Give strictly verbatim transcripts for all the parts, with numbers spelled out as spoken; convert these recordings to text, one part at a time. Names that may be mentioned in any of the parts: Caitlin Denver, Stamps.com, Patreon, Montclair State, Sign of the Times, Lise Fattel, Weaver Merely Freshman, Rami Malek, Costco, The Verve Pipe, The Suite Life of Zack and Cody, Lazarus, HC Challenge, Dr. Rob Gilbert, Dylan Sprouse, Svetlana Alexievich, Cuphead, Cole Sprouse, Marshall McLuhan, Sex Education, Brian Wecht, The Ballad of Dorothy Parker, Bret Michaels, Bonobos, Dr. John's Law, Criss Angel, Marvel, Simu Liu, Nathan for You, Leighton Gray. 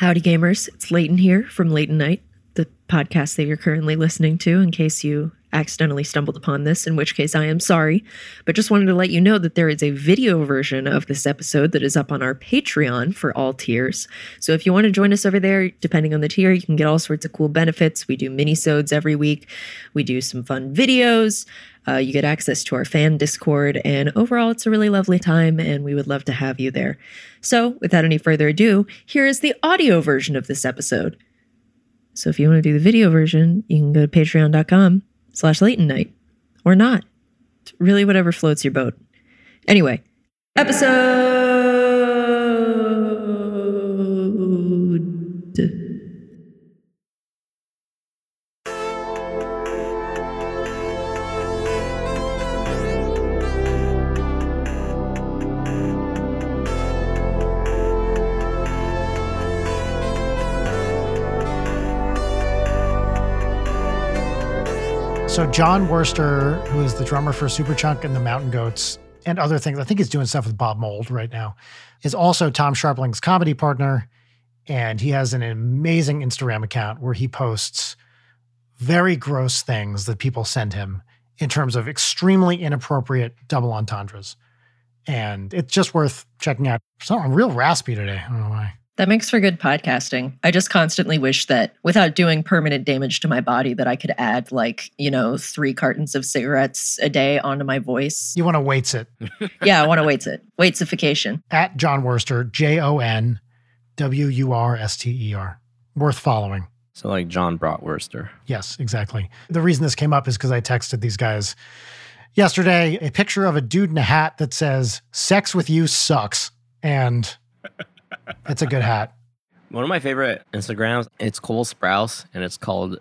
Howdy gamers, it's Leighton here from Leighton Night, the podcast that you're currently listening to, in case you accidentally stumbled upon this, in which case I am sorry, but just wanted to let you know that there is a video version of this episode that is up on our Patreon for all tiers. So if you want to join us over there, depending on the tier, you can get all sorts of cool benefits. We do mini-sodes every week. We do some fun videos. Uh, you get access to our fan Discord, and overall, it's a really lovely time, and we would love to have you there. So without any further ado, here is the audio version of this episode. So if you want to do the video version, you can go to patreon dot com slash Leighton Night, or not. It's really whatever floats your boat. Anyway, episode... So Jon Wurster, who is the drummer for Superchunk and the Mountain Goats and other things, I think he's doing stuff with Bob Mould right now, is also Tom Sharpling's comedy partner. And he has an amazing Instagram account where he posts very gross things that people send him in terms of extremely inappropriate double entendres. And it's just worth checking out. So I'm real raspy today. I don't know why. That makes for good podcasting. I just constantly wish that, without doing permanent damage to my body, that I could add, like, you know, three cartons of cigarettes a day onto my voice. You want to weights it. Yeah, I want to weights it. Weightsification. At Jon Wurster, J O N W U R S T E R. Worth following. So like John Bratwurster. Yes, exactly. The reason this came up is because I texted these guys yesterday a picture of a dude in a hat that says, "Sex with you sucks." And... it's a good hat. One of my favorite Instagrams, it's Cole Sprouse, and it's called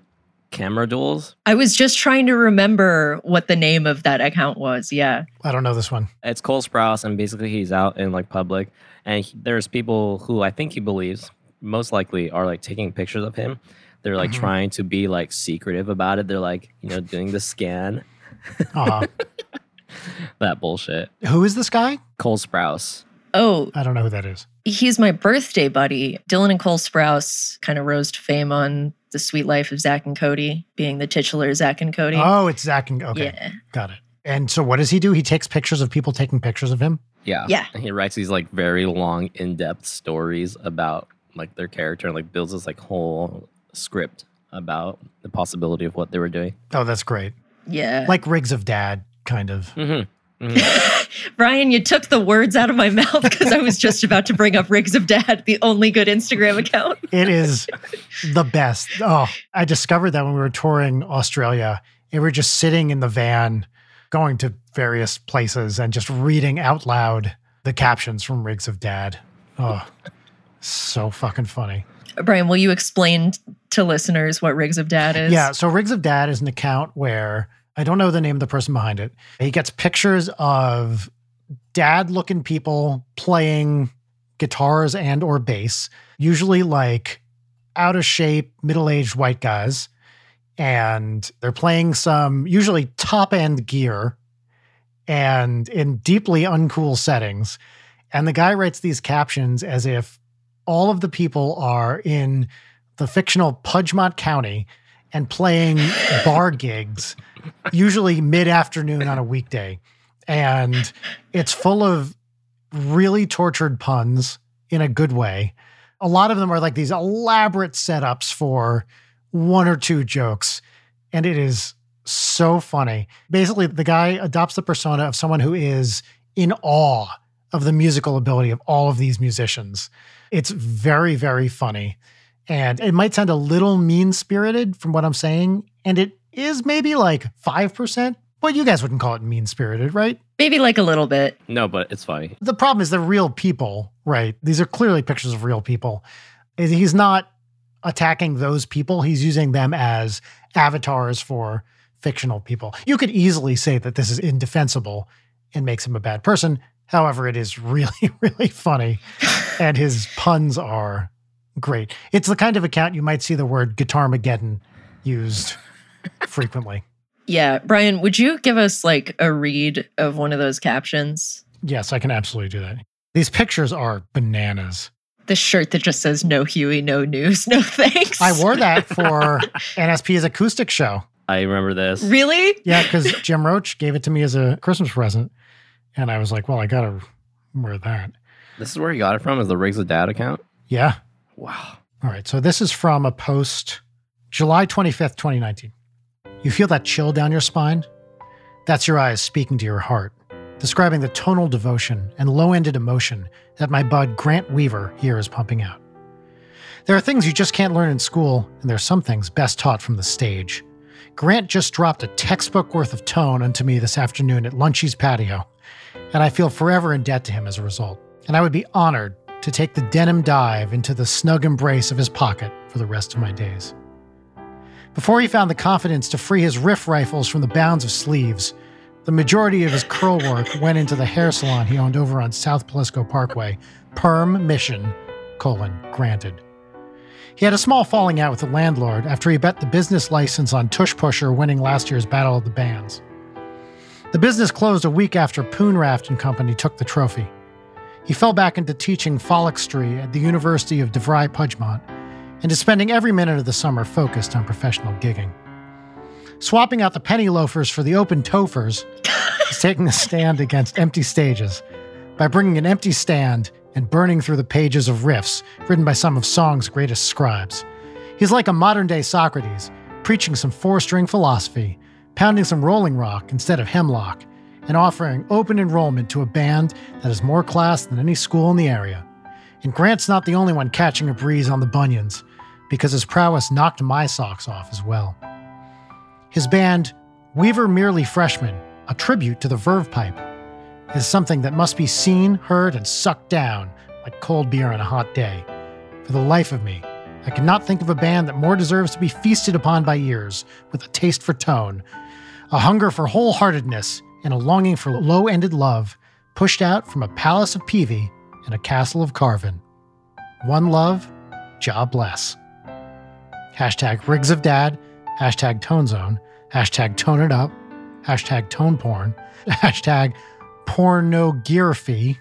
Camera Duels. I was just trying to remember what the name of that account was, yeah. I don't know this one. It's Cole Sprouse, and basically he's out in, like, public, and he, there's people who I think he believes most likely are, like, taking pictures of him. They're, like, mm-hmm. trying to be, like, secretive about it. They're, like, you know, doing the scan. Uh-huh. That bullshit. Who is this guy? Cole Sprouse. Oh. I don't know who that is. He's my birthday buddy. Dylan and Cole Sprouse kind of rose to fame on The Suite Life of Zack and Cody, being the titular Zack and Cody. Oh, it's Zack and Cody. Okay. Yeah. Got it. And so what does he do? He takes pictures of people taking pictures of him? Yeah. Yeah. And he writes these, like, very long, in-depth stories about, like, their character, and, like, builds this, like, whole script about the possibility of what they were doing. Oh, that's great. Yeah. Like Rigs of Dad, kind of. Mm-hmm. Mm-hmm. Brian, you took the words out of my mouth because I was just about to bring up Rigs of Dad, the only good Instagram account. It is the best. Oh, I discovered that when we were touring Australia, and we were just sitting in the van, going to various places and just reading out loud the captions from Rigs of Dad. Oh, so fucking funny. Brian, will you explain to listeners what Rigs of Dad is? Yeah, so Rigs of Dad is an account where... I don't know the name of the person behind it. He gets pictures of dad-looking people playing guitars and or bass, usually like out-of-shape, middle-aged white guys. And they're playing some usually top-end gear and in deeply uncool settings. And the guy writes these captions as if all of the people are in the fictional Pudgemont County and playing bar gigs, usually mid-afternoon on a weekday. And it's full of really tortured puns in a good way. A lot of them are like these elaborate setups for one or two jokes. And it is so funny. Basically, the guy adopts the persona of someone who is in awe of the musical ability of all of these musicians. It's very, very funny. And it might sound a little mean-spirited from what I'm saying, and it is maybe like five percent, but you guys wouldn't call it mean-spirited, right? Maybe like a little bit. No, but it's funny. The problem is they're real people, right? These are clearly pictures of real people. He's not attacking those people. He's using them as avatars for fictional people. You could easily say that this is indefensible and makes him a bad person. However, it is really, really funny, and his puns are... great. It's the kind of account you might see the word Guitarmageddon used frequently. Yeah. Brian, would you give us like a read of one of those captions? Yes, I can absolutely do that. These pictures are bananas. the shirt that just says, "No Huey, no news, no thanks." I wore that for N S P's acoustic show. I remember this. Really? Yeah, because Jim Roach gave it to me as a Christmas present. And I was like, well, I got to wear that. This is where he got it from, is the Rigs of Dad account? Yeah. Wow. All right, so this is from a post July twenty-fifth, twenty nineteen. You feel that chill down your spine? That's your eyes speaking to your heart, describing the tonal devotion and low-ended emotion that my bud Grant Weaver here is pumping out. There are things you just can't learn in school, and there are some things best taught from the stage. Grant just dropped a textbook worth of tone onto me this afternoon at Lunchy's patio, and I feel forever in debt to him as a result. And I would be honored to take the denim dive into the snug embrace of his pocket for the rest of my days. Before he found the confidence to free his riff rifles from the bounds of sleeves, the majority of his curl work went into the hair salon he owned over on South Pasco Parkway. Permission, colon, granted. He had a small falling out with the landlord after he bet the business license on Tush Pusher winning last year's Battle of the Bands. The business closed a week after Poon Raft and Company took the trophy. He fell back into teaching folextry at the University of DeVry Pudgemont and is spending every minute of the summer focused on professional gigging. Swapping out the penny loafers for the open tofers, he's taking a stand against empty stages by bringing an empty stand and burning through the pages of riffs written by some of song's greatest scribes. He's like a modern-day Socrates, preaching some four-string philosophy, pounding some Rolling Rock instead of Hemlock, and offering open enrollment to a band that is more class than any school in the area. And Grant's not the only one catching a breeze on the bunions, because his prowess knocked my socks off as well. His band, Weaver Merely Freshman, a tribute to the Verve Pipe, is something that must be seen, heard, and sucked down like cold beer on a hot day. For the life of me, I cannot think of a band that more deserves to be feasted upon by ears with a taste for tone, a hunger for wholeheartedness, and a longing for low-ended love pushed out from a palace of Peavey and a castle of Carvin. One love, Ja bless. Hashtag Rigs of Dad, hashtag Tone Zone, hashtag Tone It Up, hashtag Tone Porn, hashtag Pornography,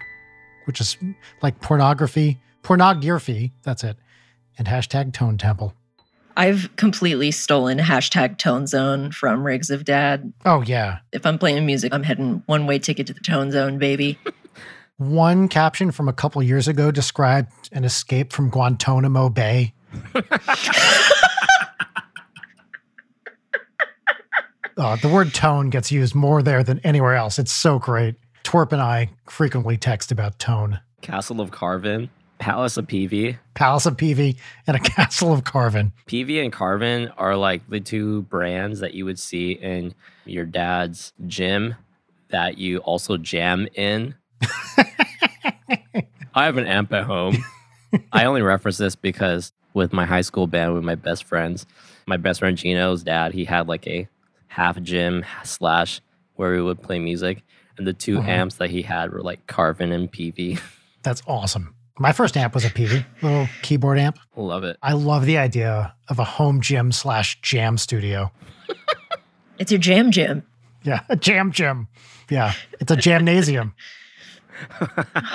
which is like pornography, pornography, that's it, and hashtag Tone Temple. I've completely stolen hashtag Tone Zone from Rigs of Dad. Oh, yeah. If I'm playing music, I'm heading one-way ticket to the Tone Zone, baby. One caption from a couple years ago described an escape from Guantanamo Bay. Oh, the word tone gets used more there than anywhere else. It's so great. Twerp and I frequently text about tone. Castle of Carvin. Palace of Peavey. Palace of Peavey and a Castle of Carvin. Peavey and Carvin are like the two brands that you would see in your dad's gym that you also jam in. I have an amp at home. I only reference this because with my high school band, with my best friends, my best friend Gino's dad, he had like a half gym slash where we would play music. And the two mm-hmm. amps that he had were like Carvin and Peavey. That's awesome. My first amp was a Peavey, little keyboard amp. Love it. I love the idea of a home gym slash jam studio. It's your jam gym. Yeah, a jam gym. Yeah, it's a gymnasium.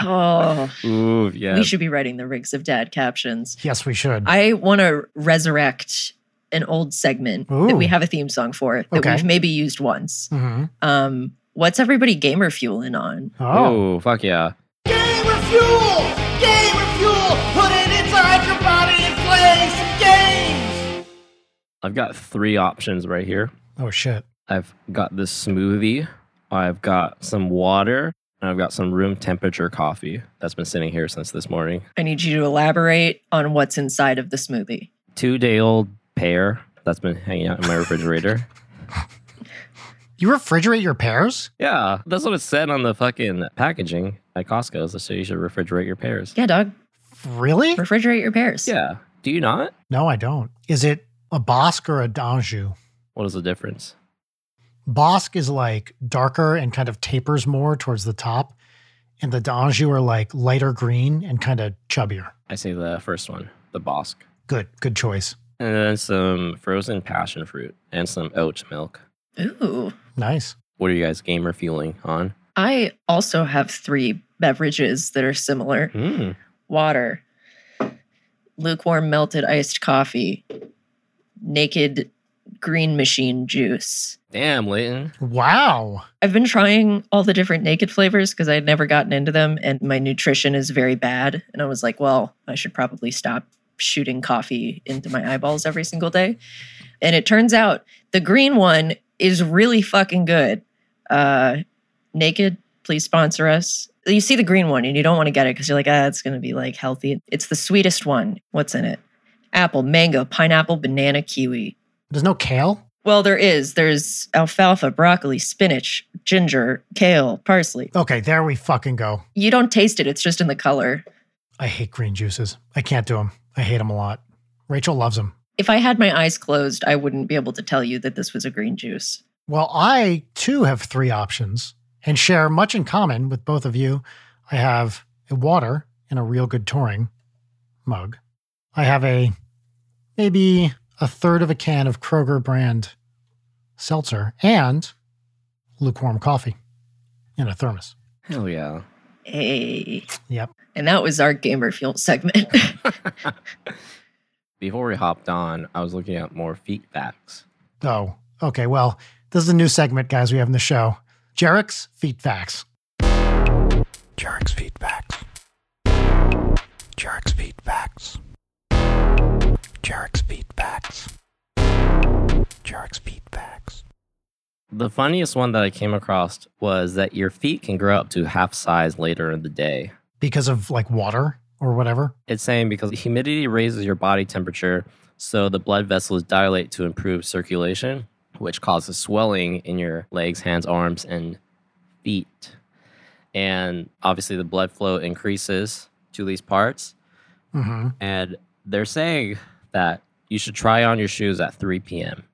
Oh, ooh, yeah. We should be writing the Rigs of Dad captions. Yes, we should. I want to resurrect an old segment ooh. That we have a theme song for that okay. we've maybe used once. Mm-hmm. Um, what's everybody gamer fueling on? Oh, ooh, fuck yeah. Gamer fuel! Gamer fuel! Put it inside your body and play some games! I've got three options right here. Oh, shit. I've got this smoothie. I've got some water. And I've got some room temperature coffee that's been sitting here since this morning. I need you to elaborate on what's inside of the smoothie. Two-day-old pear that's been hanging out in my refrigerator. You refrigerate your pears? Yeah. That's what it said on the fucking packaging at Costco. So you should refrigerate your pears. Yeah, dog. Really? Refrigerate your pears. Yeah. Do you not? No, I don't. Is it a Bosque or a Danjou? What is the difference? Bosque is like darker and kind of tapers more towards the top. And the Danjou are like lighter green and kind of chubbier. I say the first one, the Bosque. Good. Good choice. And then some frozen passion fruit and some oat milk. Ooh. Nice. What are you guys gamer fueling on? I also have three beverages that are similar. Mm. Water, lukewarm melted iced coffee, naked green machine juice. Damn, Leighton. Wow. I've been trying all the different naked flavors because I had never gotten into them, and my nutrition is very bad. And I was like, well, I should probably stop shooting coffee into my eyeballs every single day. And it turns out the green one is really fucking good. Uh, naked, please sponsor us. You see the green one and you don't want to get it because you're like, ah, it's going to be like healthy. It's the sweetest one. What's in it? Apple, mango, pineapple, banana, kiwi. There's no kale? Well, there is. There's alfalfa, broccoli, spinach, ginger, kale, parsley. Okay, there we fucking go. You don't taste it. It's just in the color. I hate green juices. I can't do them. I hate them a lot. Rachel loves them. If I had my eyes closed, I wouldn't be able to tell you that this was a green juice. Well, I too have three options and share much in common with both of you. I have a water in a Real Good Touring mug. I have a maybe a third of a can of Kroger brand seltzer and lukewarm coffee in a thermos. Hell yeah. Hey. Yep. And that was our Gamer Fuel segment. Before we hopped on, I was looking at more feet facts. Oh, okay. Well, this is a new segment, guys, we have in the show. Jarek's Feet Facts. Jarek's Feet Facts. Jarek's Feet Facts. Jarek's Feet Facts. Jarek's Feet Facts. The funniest one that I came across was that your feet can grow up to half size later in the day. Because of, like, water? Or whatever? It's saying because humidity raises your body temperature, so the blood vessels dilate to improve circulation, which causes swelling in your legs, hands, arms, and feet. And obviously the blood flow increases to these parts. Mm-hmm. And they're saying that you should try on your shoes at three p.m.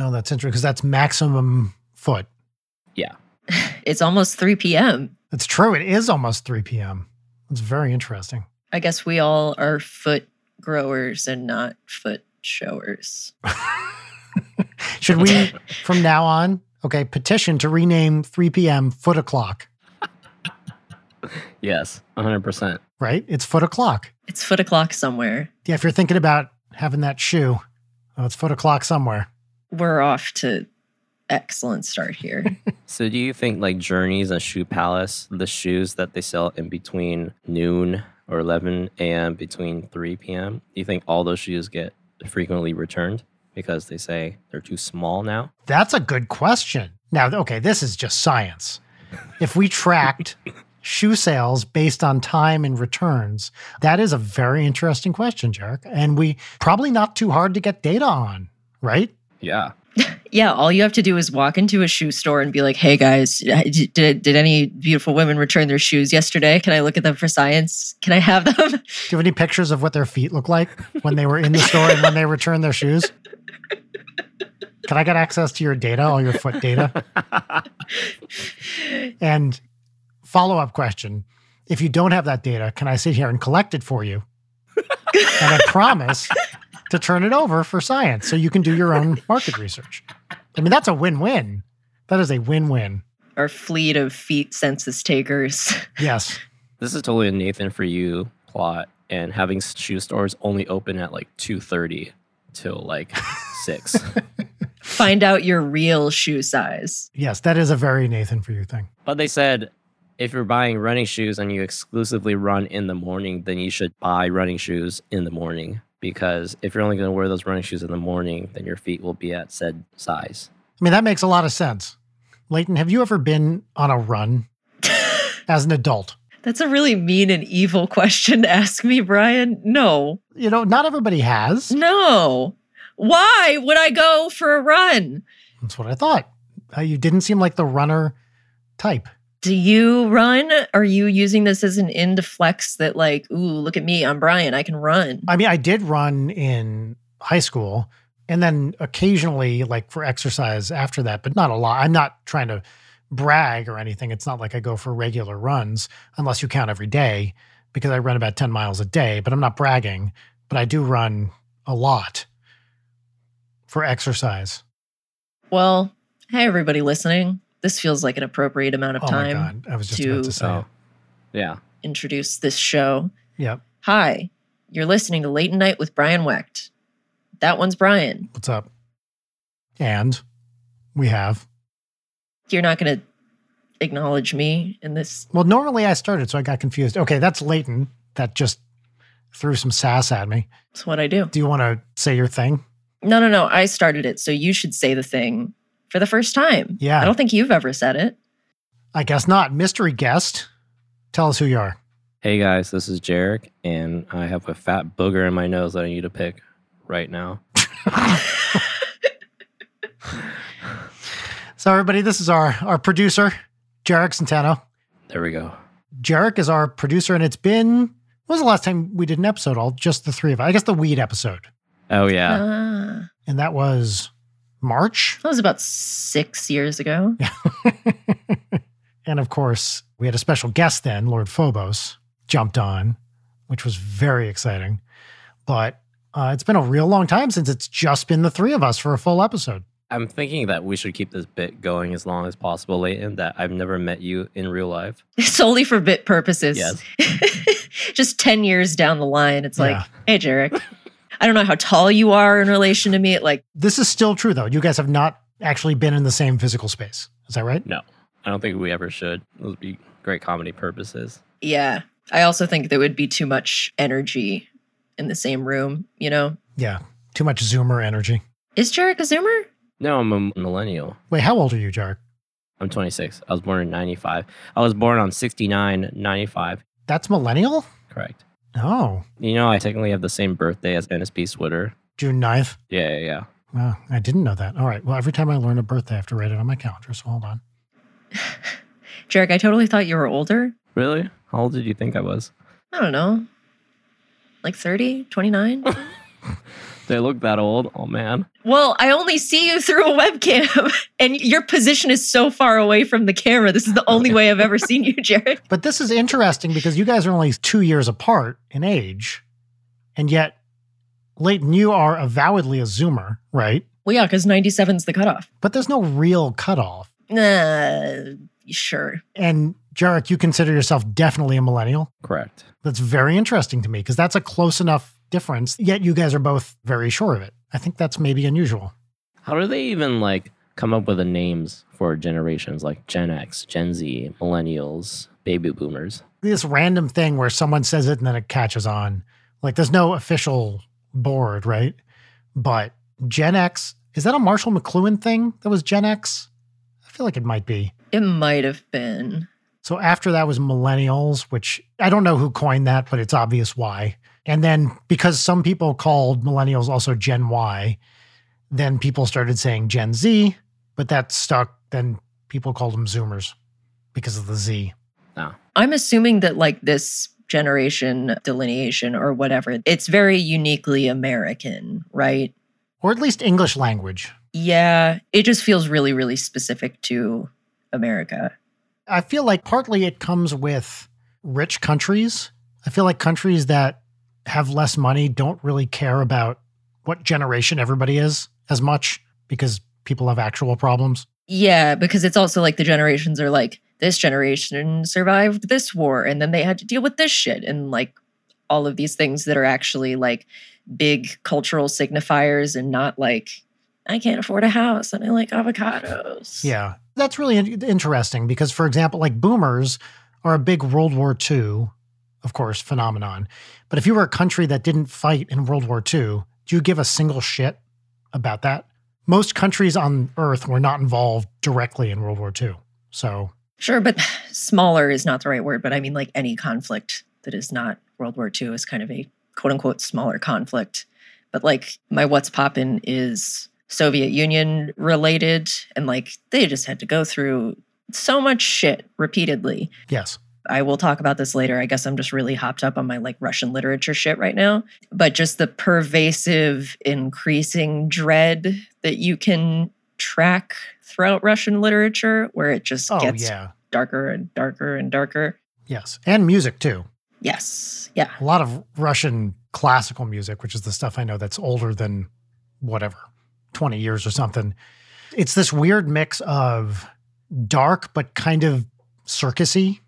Oh, that's interesting because that's maximum foot. Yeah. It's almost three p.m. That's true. It is almost three p.m. That's very interesting. I guess we all are foot growers and not foot showers. Should we, from now on, okay, petition to rename three p.m. foot o'clock? Yes, one hundred percent. Right? It's foot o'clock. It's foot o'clock somewhere. Yeah, if you're thinking about having that shoe, well, it's foot o'clock somewhere. We're off to excellent start here. So do you think like Journeys and Shoe Palace, the shoes that they sell in between noon or eleven a.m. between three p.m., do you think all those shoes get frequently returned because they say they're too small now? That's a good question. Now, okay, this is just science. If we tracked shoe sales based on time and returns, that is a very interesting question, Jarek. And we probably not too hard to get data on, right? Yeah. Yeah, all you have to do is walk into a shoe store and be like, hey, guys, did did any beautiful women return their shoes yesterday? Can I look at them for science? Can I have them? Do you have any pictures of what their feet look like when they were in the store and when they returned their shoes? Can I get access to your data, all your foot data? And follow-up question, if you don't have that data, can I sit here and collect it for you? And I promise to turn it over for science so you can do your own market research. I mean, that's a win-win. That is a win-win. Our fleet of feet census takers. Yes. This is totally a Nathan For You plot and having shoe stores only open at like two thirty till like six. Find out your real shoe size. Yes, that is a very Nathan For You thing. But they said if you're buying running shoes and you exclusively run in the morning, then you should buy running shoes in the morning. Because if you're only going to wear those running shoes in the morning, then your feet will be at said size. I mean, that makes a lot of sense. Leighton, have you ever been on a run as an adult? That's a really mean and evil question to ask me, Brian. No. You know, not everybody has. No. Why would I go for a run? That's what I thought. Uh, you didn't seem like the runner type. Do you run? Are you using this as an in to flex that like, ooh, look at me, I'm Brian, I can run? I mean, I did run in high school and then occasionally like for exercise after that, but not a lot. I'm not trying to brag or anything. It's not like I go for regular runs unless you count every day because I run about ten miles a day, but I'm not bragging, but I do run a lot for exercise. Well, hey, everybody listening. This feels like an appropriate amount of time. Oh my God. I was just to, about to say. Uh, yeah. Introduce this show. Yep. Hi, You're listening to Late Night with Brian Wecht. That one's Brian. What's up? And we have. You're not going to acknowledge me in this? Well, normally I started, so I got confused. Okay, that's Leighton. That just threw some sass at me. That's what I do. Do you want to say your thing? No, no, no. I started it, so you should say the thing for the first time. Yeah. I don't think you've ever said it. I guess not. Mystery guest, tell us who you are. Hey, guys. This is Jarek, and I have a fat booger in my nose that I need to pick right now. So, everybody, this is our, our producer, Jarek Centeno. There we go. Jarek is our producer, and it's been, when was the last time we did an episode? All just the three of us. I guess the weed episode. Oh, yeah. Uh, and that was March? That was about six years ago. And, of course, we had a special guest then, Lord Phobos, jumped on, which was very exciting. But uh, it's been a real long time since it's just been the three of us for a full episode. I'm thinking that we should keep this bit going as long as possible, Leighton, that I've never met you in real life. Solely for bit purposes. Yes. Just ten years down the line, it's yeah. like, hey, Jarek, I don't know how tall you are in relation to me. It, like, this is still true, though. You guys have not actually been in the same physical space. Is that right? No, I don't think we ever should. It would be great comedy purposes. Yeah. I also think there would be too much energy in the same room, you know? Yeah. Too much Zoomer energy. Is Jarek a Zoomer? No, I'm a millennial. Wait, how old are you, Jarek? I'm twenty-six. I was born in ninety-five. I was born on sixty-nine ninety-five. That's millennial? Correct. Oh. You know, I technically have the same birthday as N S P Switter. June ninth? Yeah, yeah, yeah. Wow, I didn't know that. All right, well, every time I learn a birthday, I have to write it on my calendar, so hold on. Jarek, I totally thought you were older. Really? How old did you think I was? I don't know. Like thirty, twenty-nine? They look that old. Oh, man. Well, I only see you through a webcam, and your position is so far away from the camera. This is the only way I've ever seen you, Jarek. But this is interesting because you guys are only two years apart in age, and yet, Leighton, you are avowedly a Zoomer, right? Well, yeah, because ninety-seven's the cutoff. But there's no real cutoff. Uh, sure. And Jarek, you consider yourself definitely a millennial? Correct. That's very interesting to me because that's a close enough difference, yet you guys are both very sure of it. I think that's maybe unusual. How do they even like come up with the names for generations like Gen X, Gen Z, millennials, baby boomers? This random thing where someone says it and then it catches on. Like there's no official board, right? But Gen X, is that a Marshall McLuhan thing that was Gen X? I feel like it might be. It might have been. So after that was millennials, which I don't know who coined that, but it's obvious why. And then because some people called millennials also Gen Y, then people started saying Gen Z, but that stuck. Then people called them Zoomers because of the Z. No. I'm assuming that like this generation delineation or whatever, it's very uniquely American, right? Or at least English language. Yeah, it just feels really, really specific to America. I feel like partly it comes with rich countries. I feel like countries that have less money, don't really care about what generation everybody is as much because people have actual problems. Yeah, because it's also like the generations are like, this generation survived this war and then they had to deal with this shit and like all of these things that are actually like big cultural signifiers and not like, I can't afford a house and I like avocados. Yeah, that's really interesting because, for example, like boomers are a big World War Two, of course, phenomenon. But if you were a country that didn't fight in World War Two, do you give a single shit about that? Most countries on Earth were not involved directly in World War Two, so. Sure, but smaller is not the right word, but I mean like any conflict that is not World War Two is kind of a quote-unquote smaller conflict. But like my What's Poppin' is Soviet Union related, and like they just had to go through so much shit repeatedly. Yes. I will talk about this later. I guess I'm just really hopped up on my like Russian literature shit right now. But just the pervasive, increasing dread that you can track throughout Russian literature where it just oh, gets yeah. darker and darker and darker. Yes. And music too. Yes. Yeah. A lot of Russian classical music, which is the stuff I know that's older than whatever, twenty years or something. It's this weird mix of dark but kind of circusy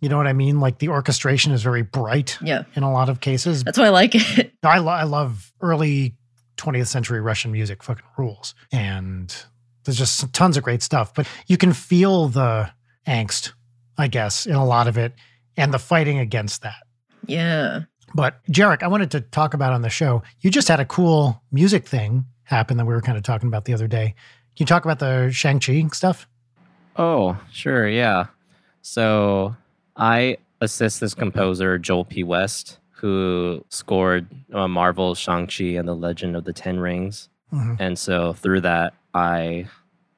You know what I mean? Like the orchestration is very bright yeah. in a lot of cases. That's why I like it. I, lo- I love early twentieth century Russian music, fucking rules. And there's just tons of great stuff. But you can feel the angst, I guess, in a lot of it and the fighting against that. Yeah. But Jarek, I wanted to talk about on the show, you just had a cool music thing happen that we were kind of talking about the other day. Can you talk about the Shang-Chi stuff? Oh, sure. Yeah. So I assist this composer, Joel P. West, who scored uh, Marvel's Shang-Chi and The Legend of the Ten Rings. Mm-hmm. And so through that, I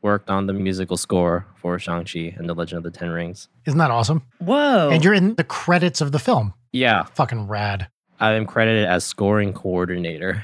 worked on the musical score for Shang-Chi and The Legend of the Ten Rings. Isn't that awesome? Whoa. And you're in the credits of the film. Yeah. Fucking rad. I am credited as scoring coordinator.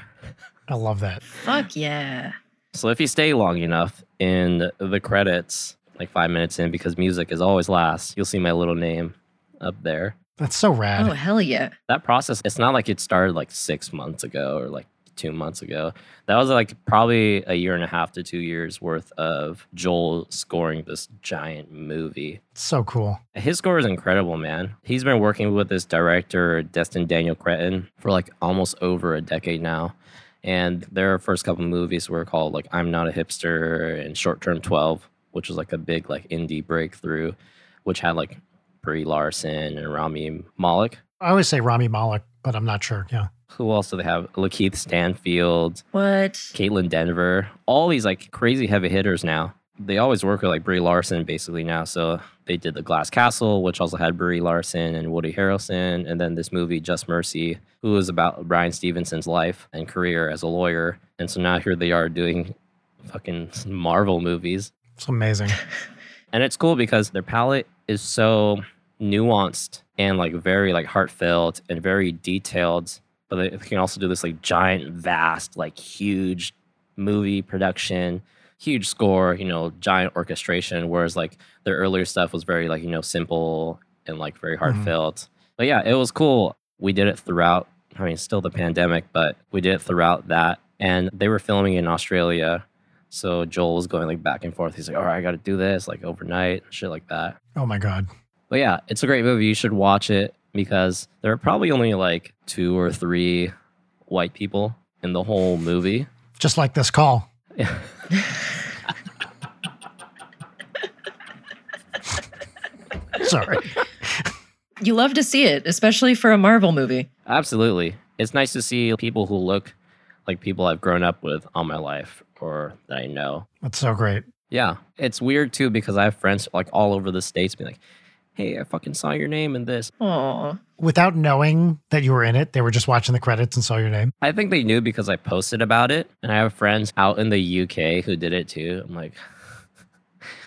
I love that. Fuck yeah. So if you stay long enough in the credits, like five minutes in, because music is always last, you'll see my little name up there. That's so rad. Oh, hell yeah. That process, it's not like it started like six months ago or like two months ago. That was like probably a year and a half to two years worth of Joel scoring this giant movie. So cool. His score is incredible, man. He's been working with this director, Destin Daniel Cretton, for like almost over a decade now. And their first couple movies were called like I'm Not a Hipster and Short Term twelve, which was like a big like indie breakthrough, which had like Brie Larson and Rami Malek. I always say Rami Malek, but I'm not sure. Yeah. Who else do they have? Lakeith Stanfield. What? Caitlin Denver. All these like crazy heavy hitters now. They always work with like Brie Larson basically now. So they did The Glass Castle, which also had Brie Larson and Woody Harrelson. And then this movie, Just Mercy, who is about Bryan Stevenson's life and career as a lawyer. And so now here they are doing fucking Marvel movies. It's amazing. And it's cool because their palette is so nuanced and like very like heartfelt and very detailed. But they can also do this like giant, vast, like huge movie production, huge score, you know, giant orchestration. Whereas like their earlier stuff was very like, you know, simple and like very heartfelt. Mm-hmm. But yeah, it was cool. We did it throughout. I mean, still the pandemic, but we did it throughout that. And they were filming in Australia. So Joel was going like back and forth. He's like, all right, I got to do this like overnight, shit like that. Oh my God. But yeah, it's a great movie. You should watch it. Because there are probably only like two or three white people in the whole movie. Just like this call. Yeah. Sorry. You love to see it, especially for a Marvel movie. Absolutely. It's nice to see people who look like people I've grown up with all my life or that I know. That's so great. Yeah. It's weird too because I have friends like all over the States being like, hey, I fucking saw your name in this. Aww. Without knowing that you were in it, they were just watching the credits and saw your name? I think they knew because I posted about it. And I have friends out in the U K who did it too. I'm like,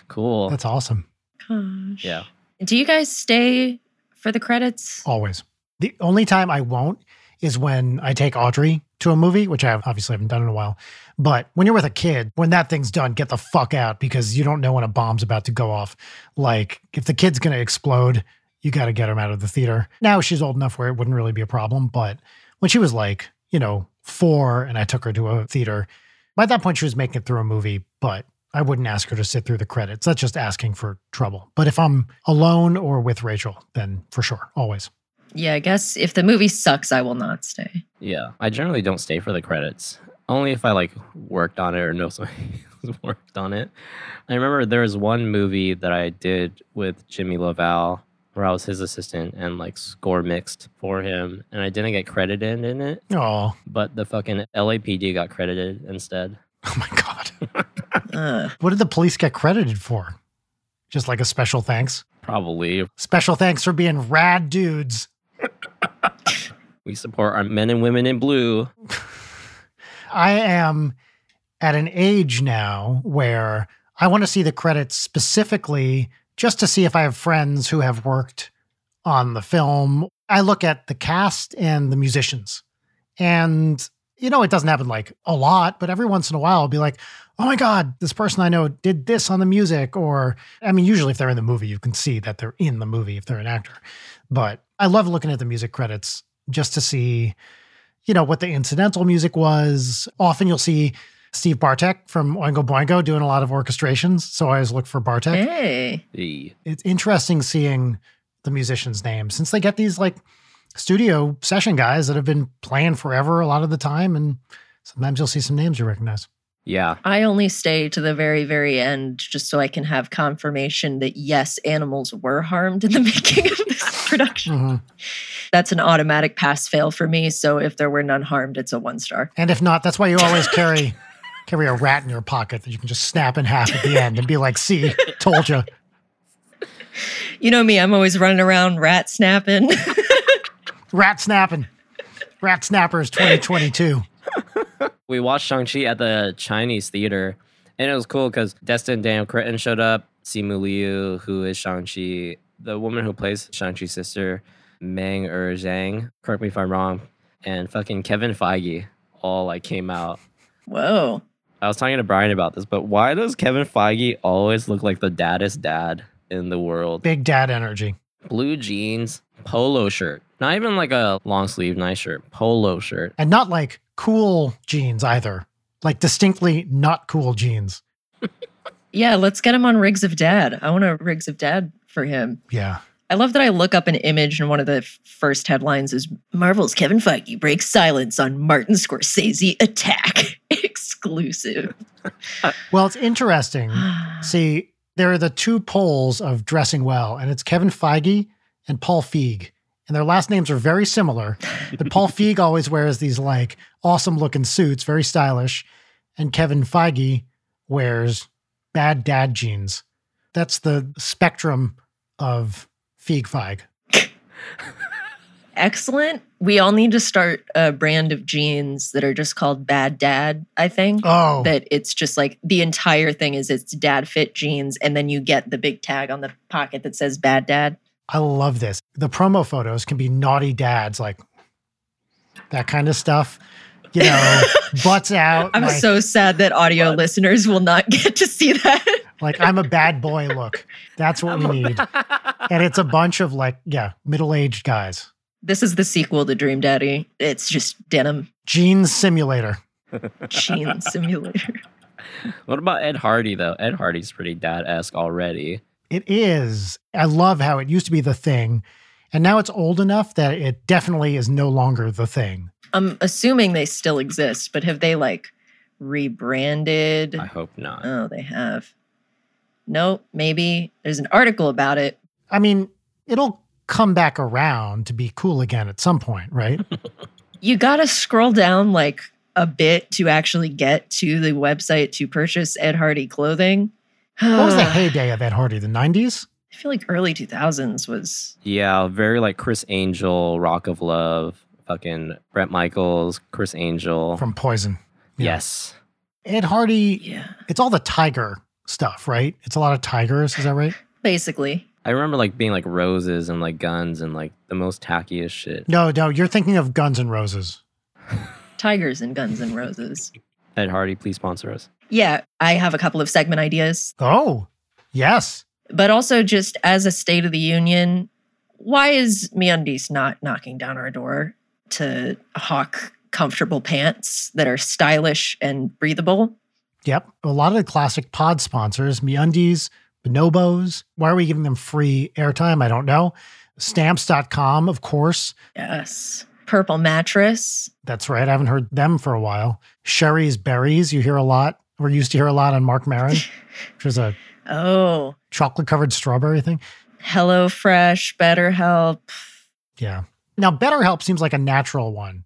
cool. That's awesome. Gosh. Yeah. Do you guys stay for the credits? Always. The only time I won't is when I take Audrey to a movie, which I obviously haven't done in a while. But when you're with a kid, when that thing's done, get the fuck out because you don't know when a bomb's about to go off. Like, if the kid's going to explode, you got to get him out of the theater. Now she's old enough where it wouldn't really be a problem. But when she was like, you know, four and I took her to a theater, by that point she was making it through a movie, but I wouldn't ask her to sit through the credits. That's just asking for trouble. But if I'm alone or with Rachel, then for sure, always. Yeah, I guess if the movie sucks, I will not stay. Yeah, I generally don't stay for the credits. Only if I like worked on it or know somebody who's worked on it. I remember there was one movie that I did with Jimmy Laval where I was his assistant and like score mixed for him. And I didn't get credited in it. Oh. But the fucking L A P D got credited instead. Oh my God. uh. What did the police get credited for? Just like a special thanks? Probably. Special thanks for being rad dudes. We support our men and women in blue. I am at an age now where I want to see the credits specifically just to see if I have friends who have worked on the film. I look at the cast and the musicians. And, you know, it doesn't happen like a lot, but every once in a while I'll be like, oh my God, this person I know did this on the music. Or, I mean, usually if they're in the movie, you can see that they're in the movie if they're an actor. But I love looking at the music credits just to see, you know, what the incidental music was. Often you'll see Steve Bartek from Oingo Boingo doing a lot of orchestrations. So I always look for Bartek. Hey. It's interesting seeing the musician's name, since they get these like studio session guys that have been playing forever a lot of the time. And sometimes you'll see some names you recognize. Yeah. I only stay to the very, very end just so I can have confirmation that, yes, animals were harmed in the making of this production. Mm-hmm. That's an automatic pass-fail for me. So if there were none harmed, it's a one star. And if not, that's why you always carry carry a rat in your pocket that you can just snap in half at the end and be like, see, told you. You know me, I'm always running around rat snapping. Rat snapping. Rat snappers twenty twenty-two. We watched Shang-Chi at the Chinese theater, and it was cool because Destin Daniel Cretton showed up, Simu Liu, who is Shang-Chi, the woman who plays Shang-Chi's sister, Meng Er Zhang, correct me if I'm wrong, and fucking Kevin Feige all like came out. Whoa. I was talking to Brian about this, but why does Kevin Feige always look like the daddest dad in the world? Big dad energy. Blue jeans, polo shirt. Not even like a long sleeve, nice shirt, polo shirt. And not like cool jeans either. Like distinctly not cool jeans. Yeah, let's get him on Rigs of Dad. I want a Rigs of Dad for him. Yeah. I love that I look up an image and one of the f- first headlines is Marvel's Kevin Feige breaks silence on Martin Scorsese attack. Exclusive. Well, it's interesting. See, there are the two poles of dressing well, and it's Kevin Feige and Paul Feig. And their last names are very similar. But Paul Feig always wears these like awesome looking suits, very stylish. And Kevin Feige wears bad dad jeans. That's the spectrum of Feig Feig. Excellent. We all need to start a brand of jeans that are just called Bad Dad, I think. Oh. That it's just like the entire thing is it's dad fit jeans. And then you get the big tag on the pocket that says Bad Dad. I love this. The promo photos can be naughty dads, like that kind of stuff. You know, butts out. I'm like, so sad that audio but, listeners will not get to see that. Like, I'm a bad boy look. That's what I'm we need. Bad. And it's a bunch of like, yeah, middle-aged guys. This is the sequel to Dream Daddy. It's just denim. Jeans Simulator. Jeans Simulator. What about Ed Hardy, though? Ed Hardy's pretty dad-esque already. It is. I love how it used to be the thing, and now it's old enough that it definitely is no longer the thing. I'm assuming they still exist, but have they like rebranded? I hope not. Oh, they have. No, maybe. There's an article about it. I mean, it'll come back around to be cool again at some point, right? You gotta scroll down like a bit to actually get to the website to purchase Ed Hardy clothing. What was the heyday of Ed Hardy? The nineties? I feel like early two thousands was... Yeah, very like Criss Angel, Rock of Love, fucking Bret Michaels, Criss Angel. From Poison. Yeah. Yes. Ed Hardy, yeah. It's all the tiger stuff, right? It's a lot of tigers, is that right? Basically. I remember like being like Roses and like Guns and like the most tackiest shit. No, no, you're thinking of Guns and Roses. Tigers and Guns and Roses. Ed Hardy, please sponsor us. Yeah, I have a couple of segment ideas. Oh, yes. But also just as a State of the Union, why is MeUndies not knocking down our door to hawk comfortable pants that are stylish and breathable? Yep. A lot of the classic pod sponsors, MeUndies, Bonobos. Why are we giving them free airtime? I don't know. Stamps dot com, of course. Yes. Purple Mattress. That's right. I haven't heard them for a while. Sherry's Berries, you hear a lot. We're used to hear a lot on Marc Maron, which is a oh chocolate-covered strawberry thing. Hello Fresh, BetterHelp. Yeah. Now, BetterHelp seems like a natural one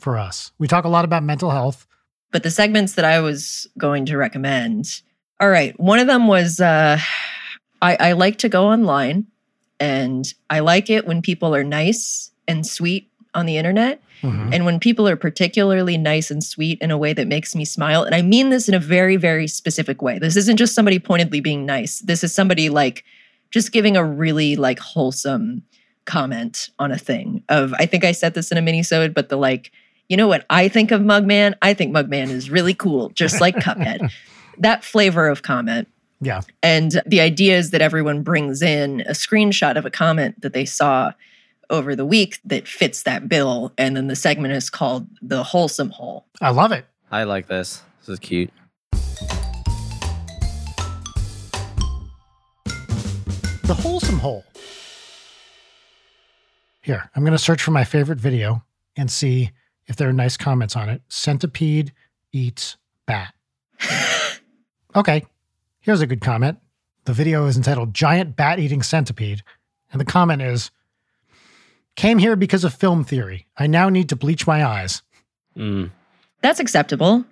for us. We talk a lot about mental health. But the segments that I was going to recommend, all right, one of them was uh, I, I like to go online, and I like it when people are nice and sweet on the internet. Mm-hmm. And when people are particularly nice and sweet in a way that makes me smile, and I mean this in a very, very specific way. This isn't just somebody pointedly being nice. This is somebody like just giving a really like wholesome comment on a thing of, I think I said this in a minisode, but the like, you know what I think of Mugman? I think Mugman is really cool, just like Cuphead. That flavor of comment. Yeah. And the idea is that everyone brings in a screenshot of a comment that they saw over the week that fits that bill. And then the segment is called The Wholesome Hole. I love it. I like this. This is cute. The Wholesome Hole. Here, I'm going to search for my favorite video and see if there are nice comments on it. Centipede eats bat. Okay, here's a good comment. The video is entitled Giant Bat Eating Centipede. And the comment is, came here because of film theory. I now need to bleach my eyes. Mm. That's acceptable.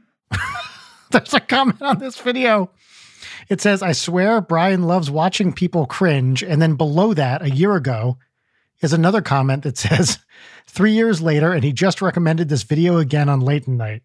There's a comment on this video. It says, I swear Brian loves watching people cringe. And then below that, a year ago, is another comment that says, three years later, and he just recommended this video again on Late Night.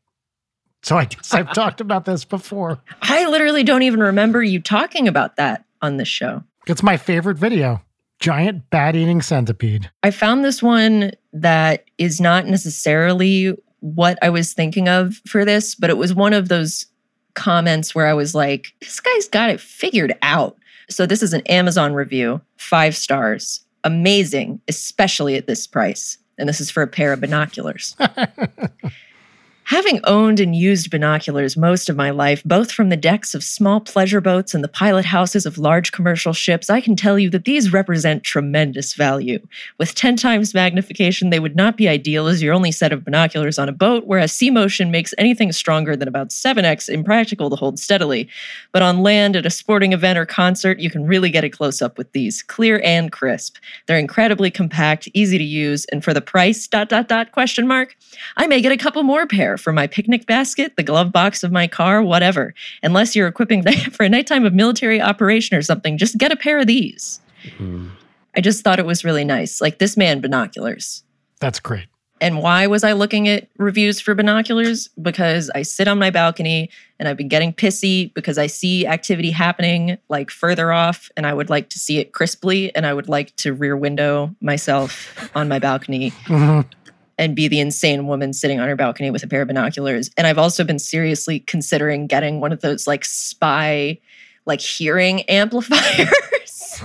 So I guess I've talked about this before. I literally don't even remember you talking about that on this show. It's my favorite video. Giant bat-eating centipede. I found this one that is not necessarily what I was thinking of for this, but it was one of those comments where I was like, this guy's got it figured out. So this is an Amazon review, five stars. Amazing, especially at this price. And this is for a pair of binoculars. Having owned and used binoculars most of my life, both from the decks of small pleasure boats and the pilot houses of large commercial ships, I can tell you that these represent tremendous value. With ten times magnification, they would not be ideal as your only set of binoculars on a boat, whereas sea motion makes anything stronger than about seven x impractical to hold steadily. But on land, at a sporting event or concert, you can really get a close-up with these, clear and crisp. They're incredibly compact, easy to use, and for the price, dot, dot, dot, question mark, I may get a couple more pairs. For my picnic basket, the glove box of my car, whatever. Unless you're equipping for a nighttime of military operation or something, just get a pair of these. Mm. I just thought it was really nice. Like, this man, binoculars. That's great. And why was I looking at reviews for binoculars? Because I sit on my balcony and I've been getting pissy because I see activity happening like further off and I would like to see it crisply and I would like to rear window myself on my balcony. Mm-hmm. And be the insane woman sitting on her balcony with a pair of binoculars. And I've also been seriously considering getting one of those like spy, like hearing amplifiers,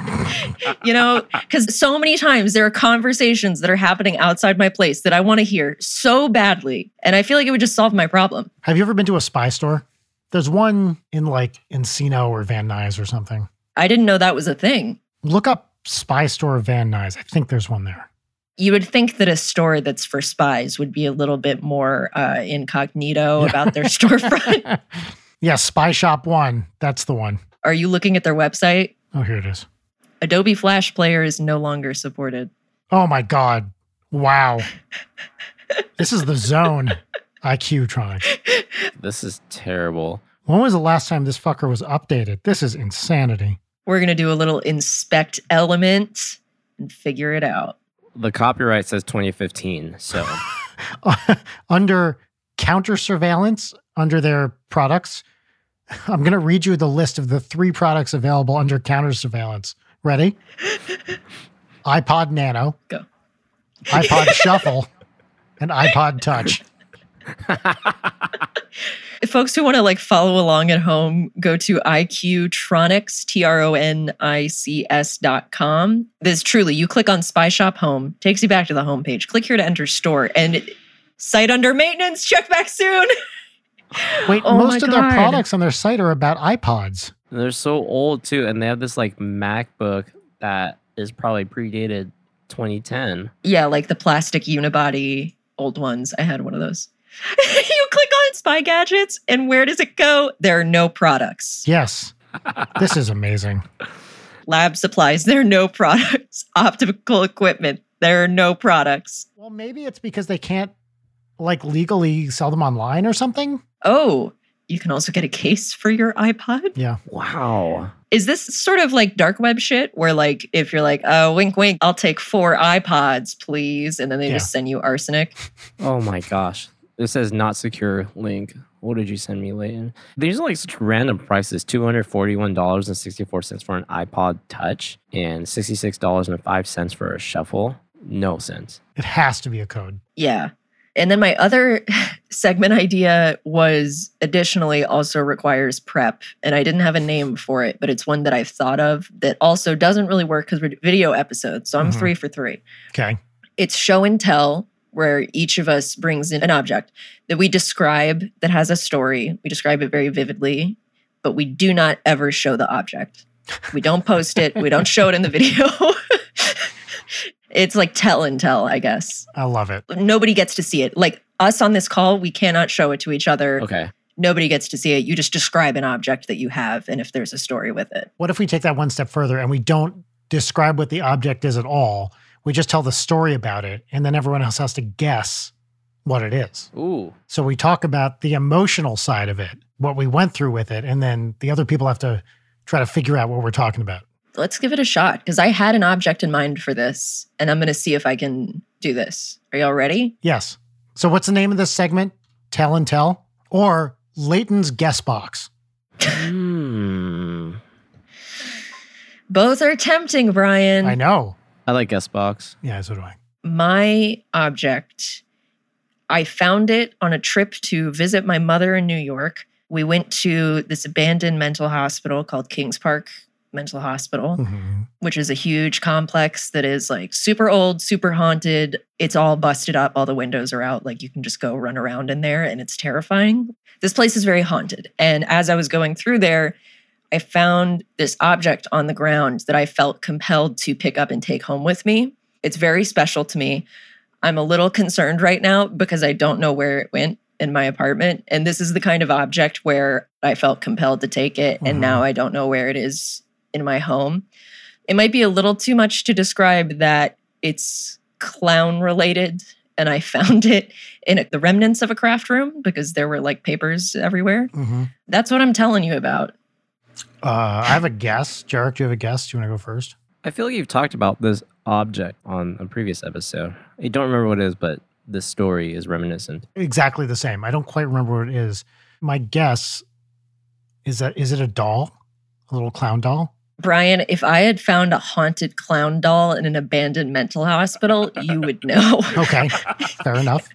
you know, because so many times there are conversations that are happening outside my place that I want to hear so badly. And I feel like it would just solve my problem. Have you ever been to a spy store? There's one in like Encino or Van Nuys or something. I didn't know that was a thing. Look up spy store Van Nuys. I think there's one there. You would think that a store that's for spies would be a little bit more uh, incognito yeah. about their storefront. Yeah, Spy Shop One. That's the one. Are you looking at their website? Oh, here it is. Adobe Flash Player is no longer supported. Oh, my God. Wow. This is the zone. I Q-tronic. This is terrible. When was the last time this fucker was updated? This is insanity. We're going to do a little inspect element and figure it out. The copyright says twenty fifteen, so. Under counter-surveillance, under their products, I'm going to read you the list of the three products available under counter-surveillance. Ready? iPod Nano. Go. iPod Shuffle. And iPod Touch. If folks who want to like follow along at home, go to I Q Tronics, T R O N I C S dot com. This truly, you click on Spy Shop Home, takes you back to the homepage. Click here to enter store and site under maintenance, check back soon. Wait, oh most of God. Their products on their site are about iPods. They're so old too. And they have this like MacBook that is probably predated twenty ten. Yeah, like the plastic unibody old ones. I had one of those. You click on Spy Gadgets, and where does it go? There are no products. Yes. This is amazing. Lab supplies, there are no products. Optical equipment, there are no products. Well, maybe it's because they can't, like, legally sell them online or something. Oh, you can also get a case for your iPod? Yeah. Wow. Is this sort of like dark web shit where, like, if you're like, oh, wink, wink, I'll take four iPods, please, and then they yeah. just send you arsenic? Oh, my gosh. It says not secure link. What did you send me, Leighton? These are like such random prices. two hundred forty-one dollars and sixty-four cents for an iPod Touch and sixty-six dollars and five cents for a Shuffle. No sense. It has to be a code. Yeah. And then my other segment idea was additionally also requires prep. And I didn't have a name for it, but it's one that I've thought of that also doesn't really work because we're video episodes. So I'm mm-hmm. three for three. Okay. It's show and tell, where each of us brings in an object that we describe that has a story. We describe it very vividly, but we do not ever show the object. We don't post it. We don't show it in the video. It's like tell and tell, I guess. I love it. Nobody gets to see it. Like us on this call, we cannot show it to each other. Okay. Nobody gets to see it. You just describe an object that you have and if there's a story with it. What if we take that one step further and we don't describe what the object is at all? We just tell the story about it and then everyone else has to guess what it is. Ooh. So we talk about the emotional side of it, what we went through with it, and then the other people have to try to figure out what we're talking about. Let's give it a shot because I had an object in mind for this and I'm going to see if I can do this. Are y'all ready? Yes. So what's the name of this segment? Tell and Tell or Leighton's Guess Box? Mm. Both are tempting, Brian. I know. I like Guess Box. Yeah, so do I. My object, I found it on a trip to visit my mother in New York. We went to this abandoned mental hospital called Kings Park Mental Hospital, mm-hmm. which is a huge complex that is like super old, super haunted. It's all busted up. All the windows are out. Like you can just go run around in there and it's terrifying. This place is very haunted. And as I was going through there, I found this object on the ground that I felt compelled to pick up and take home with me. It's very special to me. I'm a little concerned right now because I don't know where it went in my apartment. And this is the kind of object where I felt compelled to take it. Mm-hmm. And now I don't know where it is in my home. It might be a little too much to describe that it's clown related. And I found it in a, the remnants of a craft room because there were like papers everywhere. Mm-hmm. That's what I'm telling you about. Uh, I have a guess. Jarek, do you have a guess? Do you want to go first? I feel like you've talked about this object on a previous episode. I don't remember what it is, but the story is reminiscent. Exactly the same. I don't quite remember what it is. My guess is that, is it a doll? A little clown doll? Brian, if I had found a haunted clown doll in an abandoned mental hospital, you would know. Okay, fair enough.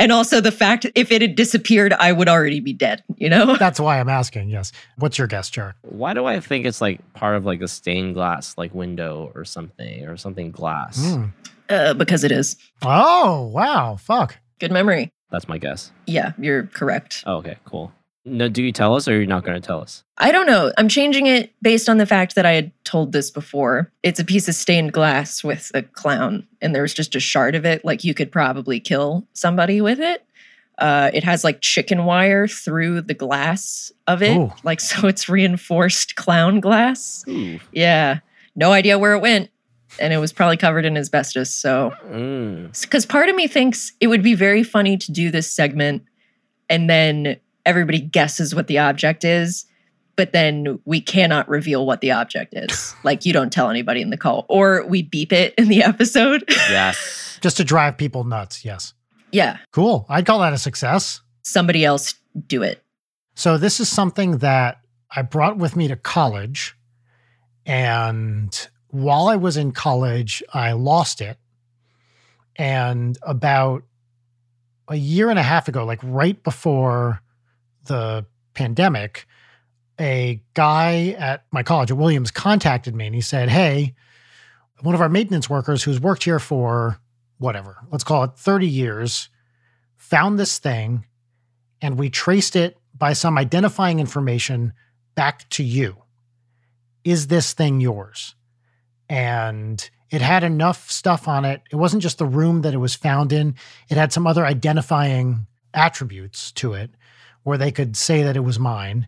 And also the fact, if it had disappeared, I would already be dead, you know? That's why I'm asking, yes. What's your guess, Jared? Why do I think it's like part of like a stained glass like window or something, or something glass? Mm. Uh, because it is. Oh, wow, fuck. Good memory. That's my guess. Yeah, you're correct. Oh, okay, cool. No, do you tell us or you're not going to tell us? I don't know. I'm changing it based on the fact that I had told this before. It's a piece of stained glass with a clown, and there's just a shard of it. Like, you could probably kill somebody with it. Uh, it has, like, chicken wire through the glass of it. Ooh. Like, so it's reinforced clown glass. Ooh. Yeah. No idea where it went. And it was probably covered in asbestos, so... Because mm. part of me thinks it would be very funny to do this segment and then... everybody guesses what the object is, but then we cannot reveal what the object is. Like, you don't tell anybody in the call. Or we beep it in the episode. Yes. Just to drive people nuts, yes. Yeah. Cool. I'd call that a success. Somebody else do it. So this is something that I brought with me to college. And while I was in college, I lost it. And about a year and a half ago, like right before... the pandemic, a guy at my college at Williams contacted me and he said, hey, one of our maintenance workers who's worked here for whatever, let's call it thirty years, found this thing and we traced it by some identifying information back to you. Is this thing yours? And it had enough stuff on it. It wasn't just the room that it was found in. It had some other identifying attributes to it, where they could say that it was mine.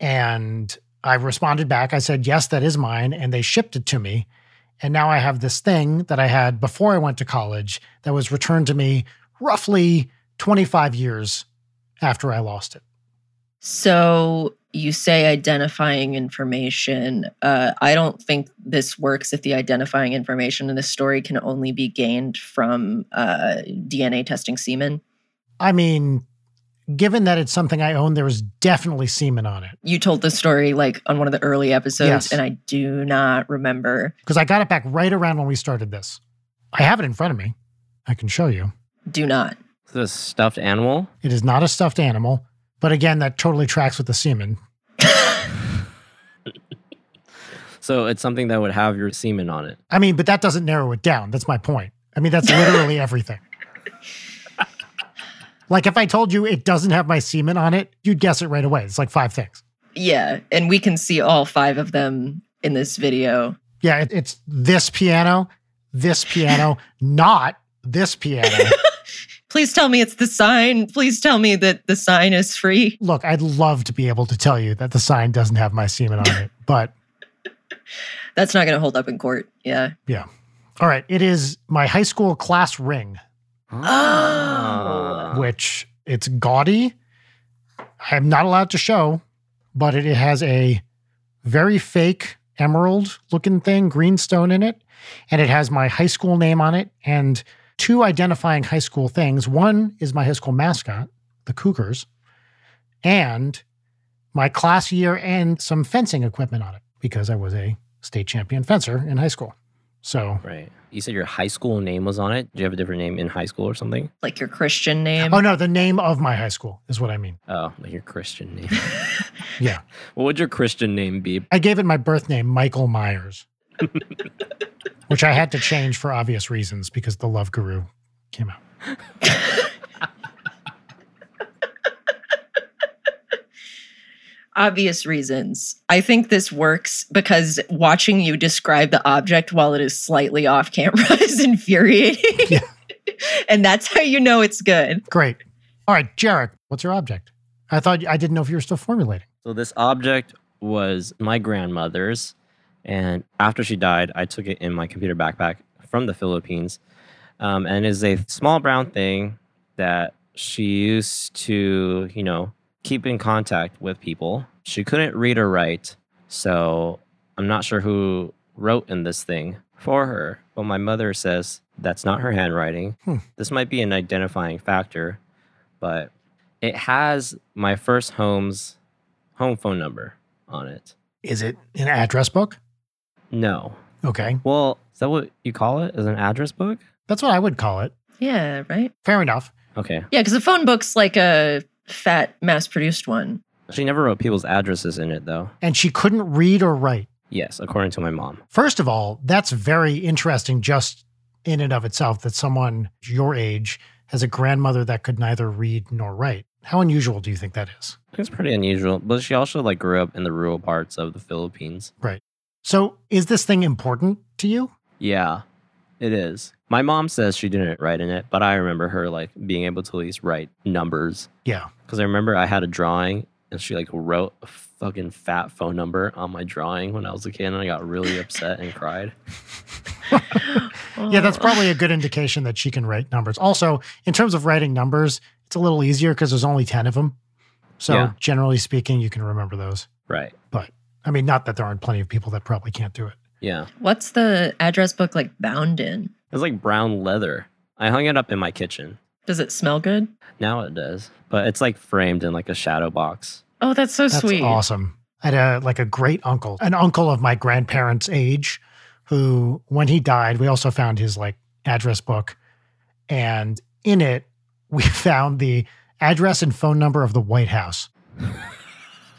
And I responded back. I said, yes, that is mine. And they shipped it to me. And now I have this thing that I had before I went to college that was returned to me roughly twenty-five years after I lost it. So you say identifying information. Uh, I don't think this works if the identifying information in the story can only be gained from uh, D N A testing semen. I mean... given that it's something I own, there was definitely semen on it. You told the story like on one of the early episodes, yes. And I do not remember. Because I got it back right around when we started this. I have it in front of me. I can show you. Do not. Is this a stuffed animal? It is not a stuffed animal. But again, that totally tracks with the semen. So it's something that would have your semen on it. I mean, but that doesn't narrow it down. That's my point. I mean, that's literally everything. Like, if I told you it doesn't have my semen on it, you'd guess it right away. It's like five things. Yeah, and we can see all five of them in this video. Yeah, it, it's this piano, this piano, not this piano. Please tell me it's the sign. Please tell me that the sign is free. Look, I'd love to be able to tell you that the sign doesn't have my semen on it, but... That's not going to hold up in court. Yeah. Yeah. All right. It is my high school class ring. Oh. Which, it's gaudy. I'm not allowed to show, but it has a very fake emerald-looking thing, green stone in it, and it has my high school name on it, and... two identifying high school things. One is my high school mascot, the Cougars, and my class year and some fencing equipment on it because I was a state champion fencer in high school. So, right. You said your high school name was on it. Do you have a different name in high school or something? Like your Christian name? Oh, no, the name of my high school is what I mean. Oh, like your Christian name. Yeah. What would your Christian name be? I gave it my birth name, Michael Myers. Which I had to change for obvious reasons because The Love Guru came out. Obvious reasons. I think this works because watching you describe the object while it is slightly off camera is infuriating. Yeah. And that's how you know it's good. Great. All right, Jarek, what's your object? I thought, I didn't know if you were still formulating. So this object was my grandmother's. And after she died, I took it in my computer backpack from the Philippines. Um, and it's a small brown thing that she used to, you know, keep in contact with people. She couldn't read or write, so I'm not sure who wrote in this thing for her. But my mother says that's not her handwriting. Hmm. This might be an identifying factor, but it has my first home's home phone number on it. Is it an address book? No. Okay. Well, is that what you call it? Is an address book? That's what I would call it. Yeah, right? Fair enough. Okay. Yeah, because a phone book's like a fat, mass-produced one. She never wrote people's addresses in it, though. And she couldn't read or write? Yes, according to my mom. First of all, that's very interesting just in and of itself that someone your age has a grandmother that could neither read nor write. How unusual do you think that is? It's pretty unusual, but she also like grew up in the rural parts of the Philippines. Right. So is this thing important to you? Yeah, it is. My mom says she didn't write in it, but I remember her like being able to at least write numbers. Yeah. Because I remember I had a drawing and she like wrote a fucking fat phone number on my drawing when I was a kid and I got really upset and cried. Yeah, that's probably a good indication that she can write numbers. Also, in terms of writing numbers, it's a little easier because there's only ten of them. So yeah. Generally speaking, you can remember those. Right. But, I mean, not that there aren't plenty of people that probably can't do it. Yeah. What's the address book, like, bound in? It's like brown leather. I hung it up in my kitchen. Does it smell good? Now it does. But it's, like, framed in, like, a shadow box. Oh, that's so that's sweet. That's awesome. I had, a, like, a great uncle, an uncle of my grandparents' age, who, when he died, we also found his, like, address book. And in it, we found the address and phone number of the White House.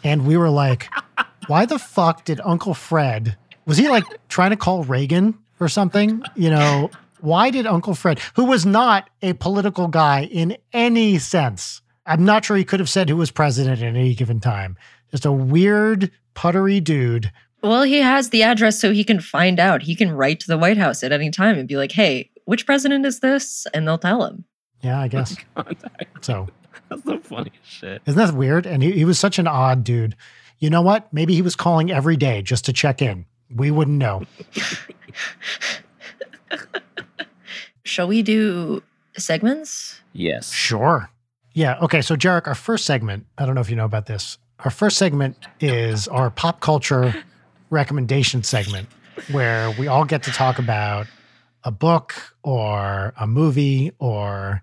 And we were like, why the fuck did Uncle Fred, was he like trying to call Reagan or something? You know, why did Uncle Fred, who was not a political guy in any sense, I'm not sure he could have said who was president at any given time. Just a weird, puttery dude. Well, he has the address so he can find out. He can write to the White House at any time and be like, hey, which president is this? And they'll tell him. Yeah, I guess. Contact. So that's the funniest shit. Isn't that weird? And he, he was such an odd dude. You know what? Maybe he was calling every day just to check in. We wouldn't know. Shall we do segments? Yes. Sure. Yeah. Okay. So, Jarek, our first segment, I don't know if you know about this. Our first segment is our pop culture recommendation segment where we all get to talk about a book or a movie or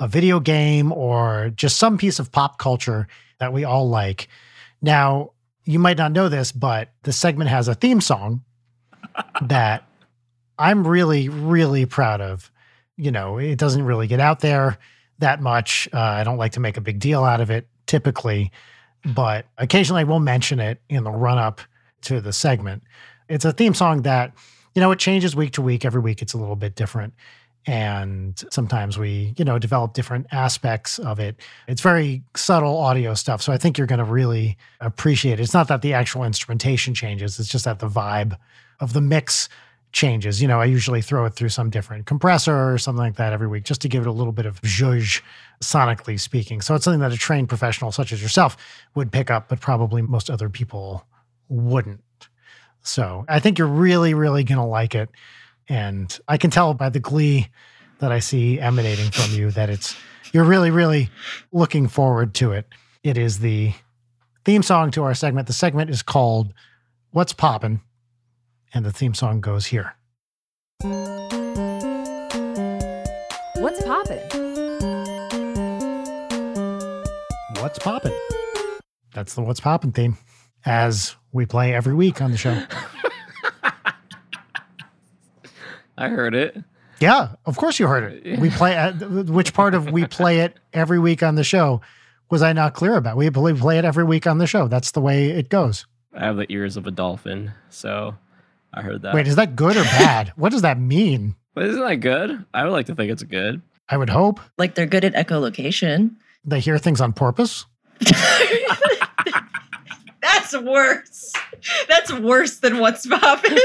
a video game or just some piece of pop culture that we all like. Now, you might not know this, but the segment has a theme song that I'm really, really proud of. You know, it doesn't really get out there that much. Uh, I don't like to make a big deal out of it typically, but occasionally I will mention it in the run-up to the segment. It's a theme song that... You know, it changes week to week. Every week it's a little bit different. And sometimes we, you know, develop different aspects of it. It's very subtle audio stuff. So I think you're going to really appreciate it. It's not that the actual instrumentation changes. It's just that the vibe of the mix changes. You know, I usually throw it through some different compressor or something like that every week just to give it a little bit of zhuzh, sonically speaking. So it's something that a trained professional such as yourself would pick up, but probably most other people wouldn't. So I think you're really, really going to like it. And I can tell by the glee that I see emanating from you that it's you're really, really looking forward to it. It is the theme song to our segment. The segment is called What's Poppin'? And the theme song goes here. What's Poppin'? What's Poppin'? That's the What's Poppin' theme, as we play every week on the show. I heard it. Yeah, of course you heard it. We play uh, which part of we play it every week on the show was I not clear about? We play it every week on the show. That's the way it goes. I have the ears of a dolphin, so I heard that. Wait, is that good or bad? What does that mean? But isn't that good? I would like to think it's good. I would hope. Like they're good at echolocation. They hear things on porpoise. That's worse. That's worse than What's Poppin'.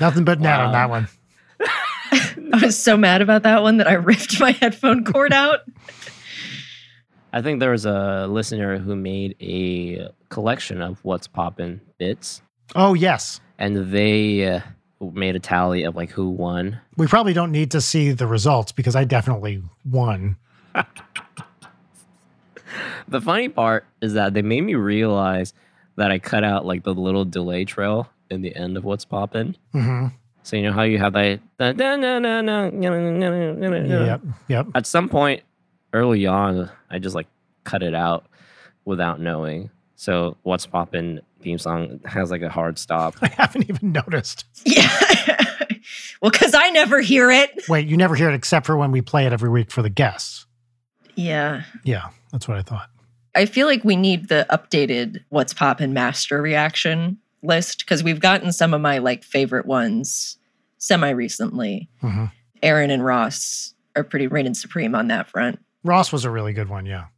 Nothing but net wow. on that one. I was so mad about that one that I ripped my headphone cord out. I think there was a listener who made a collection of What's Poppin' bits. Oh, yes. And they uh, made a tally of like who won. We probably don't need to see the results because I definitely won. The funny part is that they made me realize that I cut out like the little delay trail in the end of What's Poppin'. Mm-hmm. So you know how you have that... Yep, yep. At some point... Early on, I just like cut it out without knowing. So What's Poppin' theme song has like a hard stop. I haven't even noticed. Yeah. Well, because I never hear it. Wait, you never hear it except for when we play it every week for the guests. Yeah. Yeah, that's what I thought. I feel like we need the updated What's Poppin' master reaction list because we've gotten some of my like favorite ones semi-recently. Mm-hmm. Aaron and Ross are pretty reigning supreme on that front. Ross was a really good one, yeah.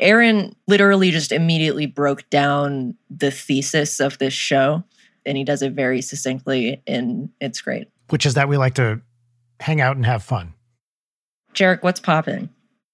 Aaron literally just immediately broke down the thesis of this show, and he does it very succinctly, and it's great. Which is that we like to hang out and have fun. Jarek, what's poppin'?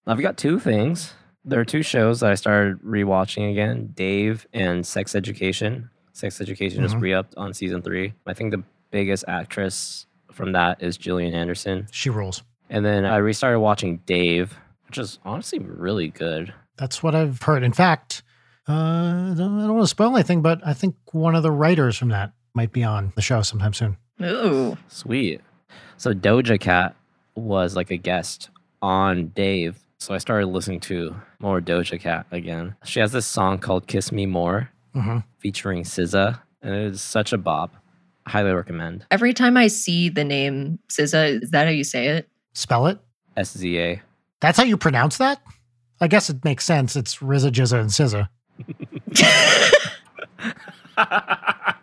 I've got two things. There are two shows that I started rewatching again, Dave and Sex Education. Sex Education mm-hmm. just re-upped on season three. I think the biggest actress from that is Gillian Anderson. She rules. And then I restarted watching Dave, which is honestly really good. That's what I've heard. In fact, uh, I don't, I don't want to spoil anything, but I think one of the writers from that might be on the show sometime soon. Ooh. Sweet. So Doja Cat was like a guest on Dave. So I started listening to more Doja Cat again. She has this song called Kiss Me More mm-hmm. featuring S Z A. And it is such a bop. Highly recommend. Every time I see the name S Z A, is that how you say it? Spell it? S Z A. That's how you pronounce that? I guess it makes sense. It's R Z A, J Z A, and S Z A.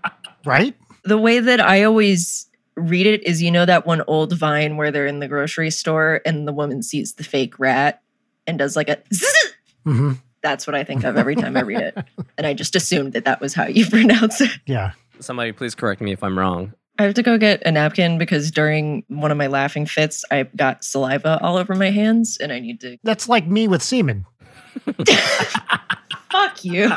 Right? The way that I always read it is, you know that one old Vine where they're in the grocery store and the woman sees the fake rat and does like a zzz? Mm-hmm. That's what I think of every time I read it. And I just assumed that that was how you pronounce it. Yeah. Somebody please correct me if I'm wrong. I have to go get a napkin because during one of my laughing fits, I got saliva all over my hands and I need to... That's like me with semen. Fuck you.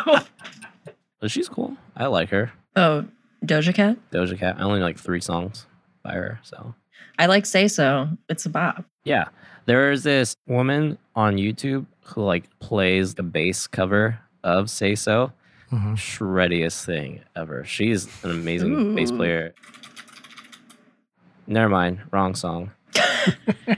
But she's cool. I like her. Oh, Doja Cat? Doja Cat. I only like three songs by her, so... I like Say So. It's a bop. Yeah. There is this woman on YouTube who like plays the bass cover of Say So. Mm-hmm. Shreddiest thing ever. She's an amazing Ooh. Bass player. Never mind. Wrong song. I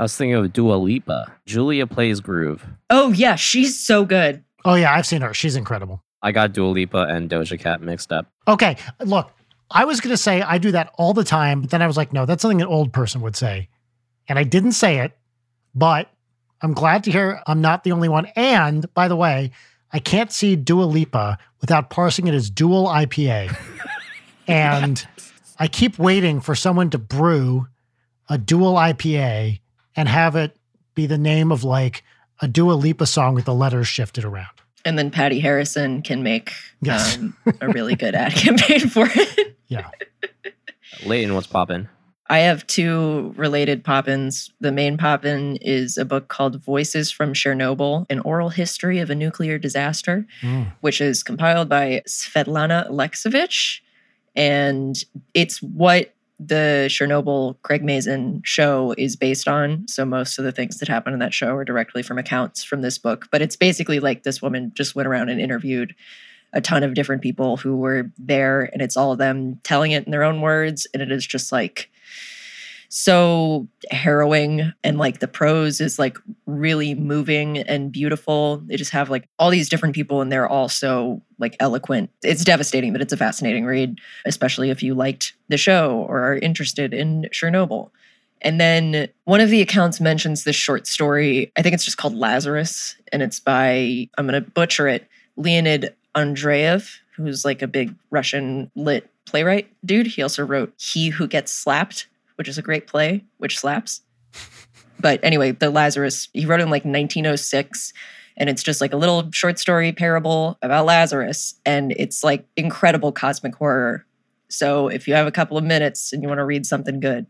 was thinking of Dua Lipa. Julia Plays Groove. Oh, yeah. She's so good. Oh, yeah. I've seen her. She's incredible. I got Dua Lipa and Doja Cat mixed up. Okay. Look, I was going to say I do that all the time, but then I was like, no, that's something an old person would say. And I didn't say it, but I'm glad to hear I'm not the only one. And by the way, I can't see Dua Lipa without parsing it as dual I P A. And... I keep waiting for someone to brew a dual I P A and have it be the name of like a Dua Lipa song with the letters shifted around. And then Patty Harrison can make yes. um, a really good ad campaign for it. Yeah. Leighton, what's poppin'? I have two related poppins. The main poppin is a book called Voices from Chernobyl, An Oral History of a Nuclear Disaster, mm. which is compiled by Svetlana Alexievich. And it's what the Chernobyl Craig Mazin show is based on. So most of the things that happen in that show are directly from accounts from this book. But it's basically like this woman just went around and interviewed a ton of different people who were there, and it's all of them telling it in their own words. And it is just like so harrowing, and like the prose is like really moving and beautiful. They just have like all these different people, and they're all so like eloquent. It's devastating, but it's a fascinating read, especially if you liked the show or are interested in Chernobyl. And then one of the accounts mentions this short story. I think it's just called Lazarus, and it's by, I'm going to butcher it, Leonid Andreev, who's like a big Russian lit playwright dude. He also wrote He Who Gets Slapped, which is a great play, which slaps. But anyway, the Lazarus, he wrote it in like nineteen oh six, and it's just like a little short story parable about Lazarus, and it's like incredible cosmic horror. So if you have a couple of minutes and you want to read something good,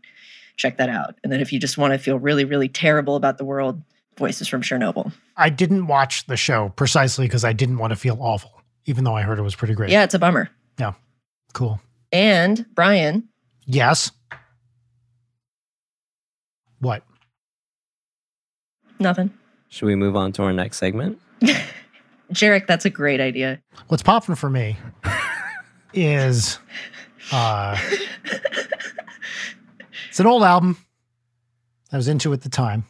check that out. And then if you just want to feel really, really terrible about the world, Voices from Chernobyl. I didn't watch the show precisely because I didn't want to feel awful, even though I heard it was pretty great. Yeah, it's a bummer. Yeah, cool. And Brian. Yes. What? Nothing. Should we move on to our next segment? Jarek, that's a great idea. What's popping for me is uh, it's an old album I was into at the time.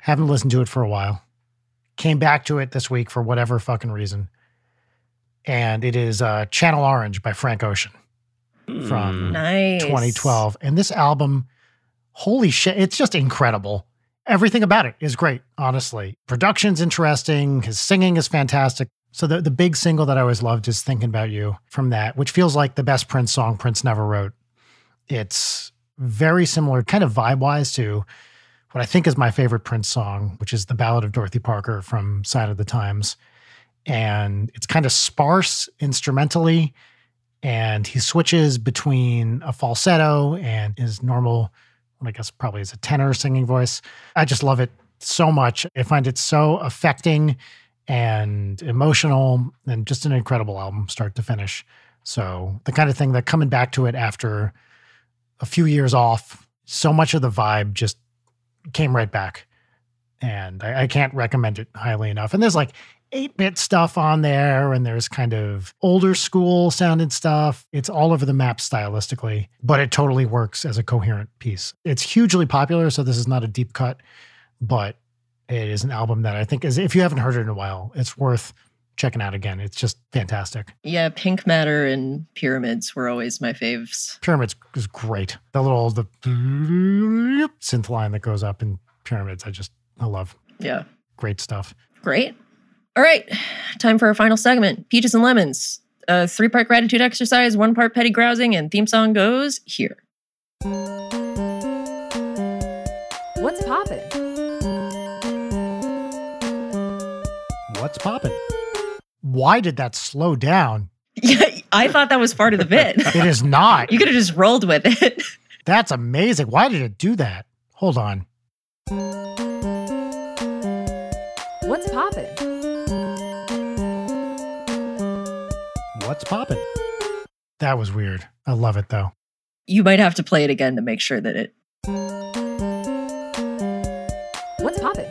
Haven't listened to it for a while. Came back to it this week for whatever fucking reason. And it is uh, Channel Orange by Frank Ocean mm. from nice. twenty twelve. And this album... Holy shit, it's just incredible. Everything about it is great, honestly. Production's interesting. His singing is fantastic. So the, the big single that I always loved is Thinking About You from that, which feels like the best Prince song Prince never wrote. It's very similar, kind of vibe-wise, to what I think is my favorite Prince song, which is The Ballad of Dorothy Parker from Sign of the Times. And it's kind of sparse instrumentally, and he switches between a falsetto and his normal... I guess probably is a tenor singing voice. I just love it so much. I find it so affecting and emotional, and just an incredible album start to finish. So the kind of thing that coming back to it after a few years off, so much of the vibe just came right back. And I, I can't recommend it highly enough. And there's like eight-bit stuff on there, and there's kind of older school sounding stuff. It's all over the map stylistically, but it totally works as a coherent piece. It's hugely popular, so this is not a deep cut, but it is an album that I think is, if you haven't heard it in a while, it's worth checking out again. It's just fantastic. Yeah, Pink Matter and Pyramids were always my faves. Pyramids is great. The little the synth line that goes up in Pyramids, I just, I love. Yeah. Great stuff. Great. All right, time for our final segment, Peaches and Lemons. A three-part gratitude exercise, one part petty grousing, and theme song goes here. What's poppin'? What's poppin'? Why did that slow down? Yeah, I thought that was part of the bit. It is not. You could have just rolled with it. That's amazing. Why did it do that? Hold on. What's poppin'? What's poppin'? That was weird. I love it, though. You might have to play it again to make sure that it... What's poppin'?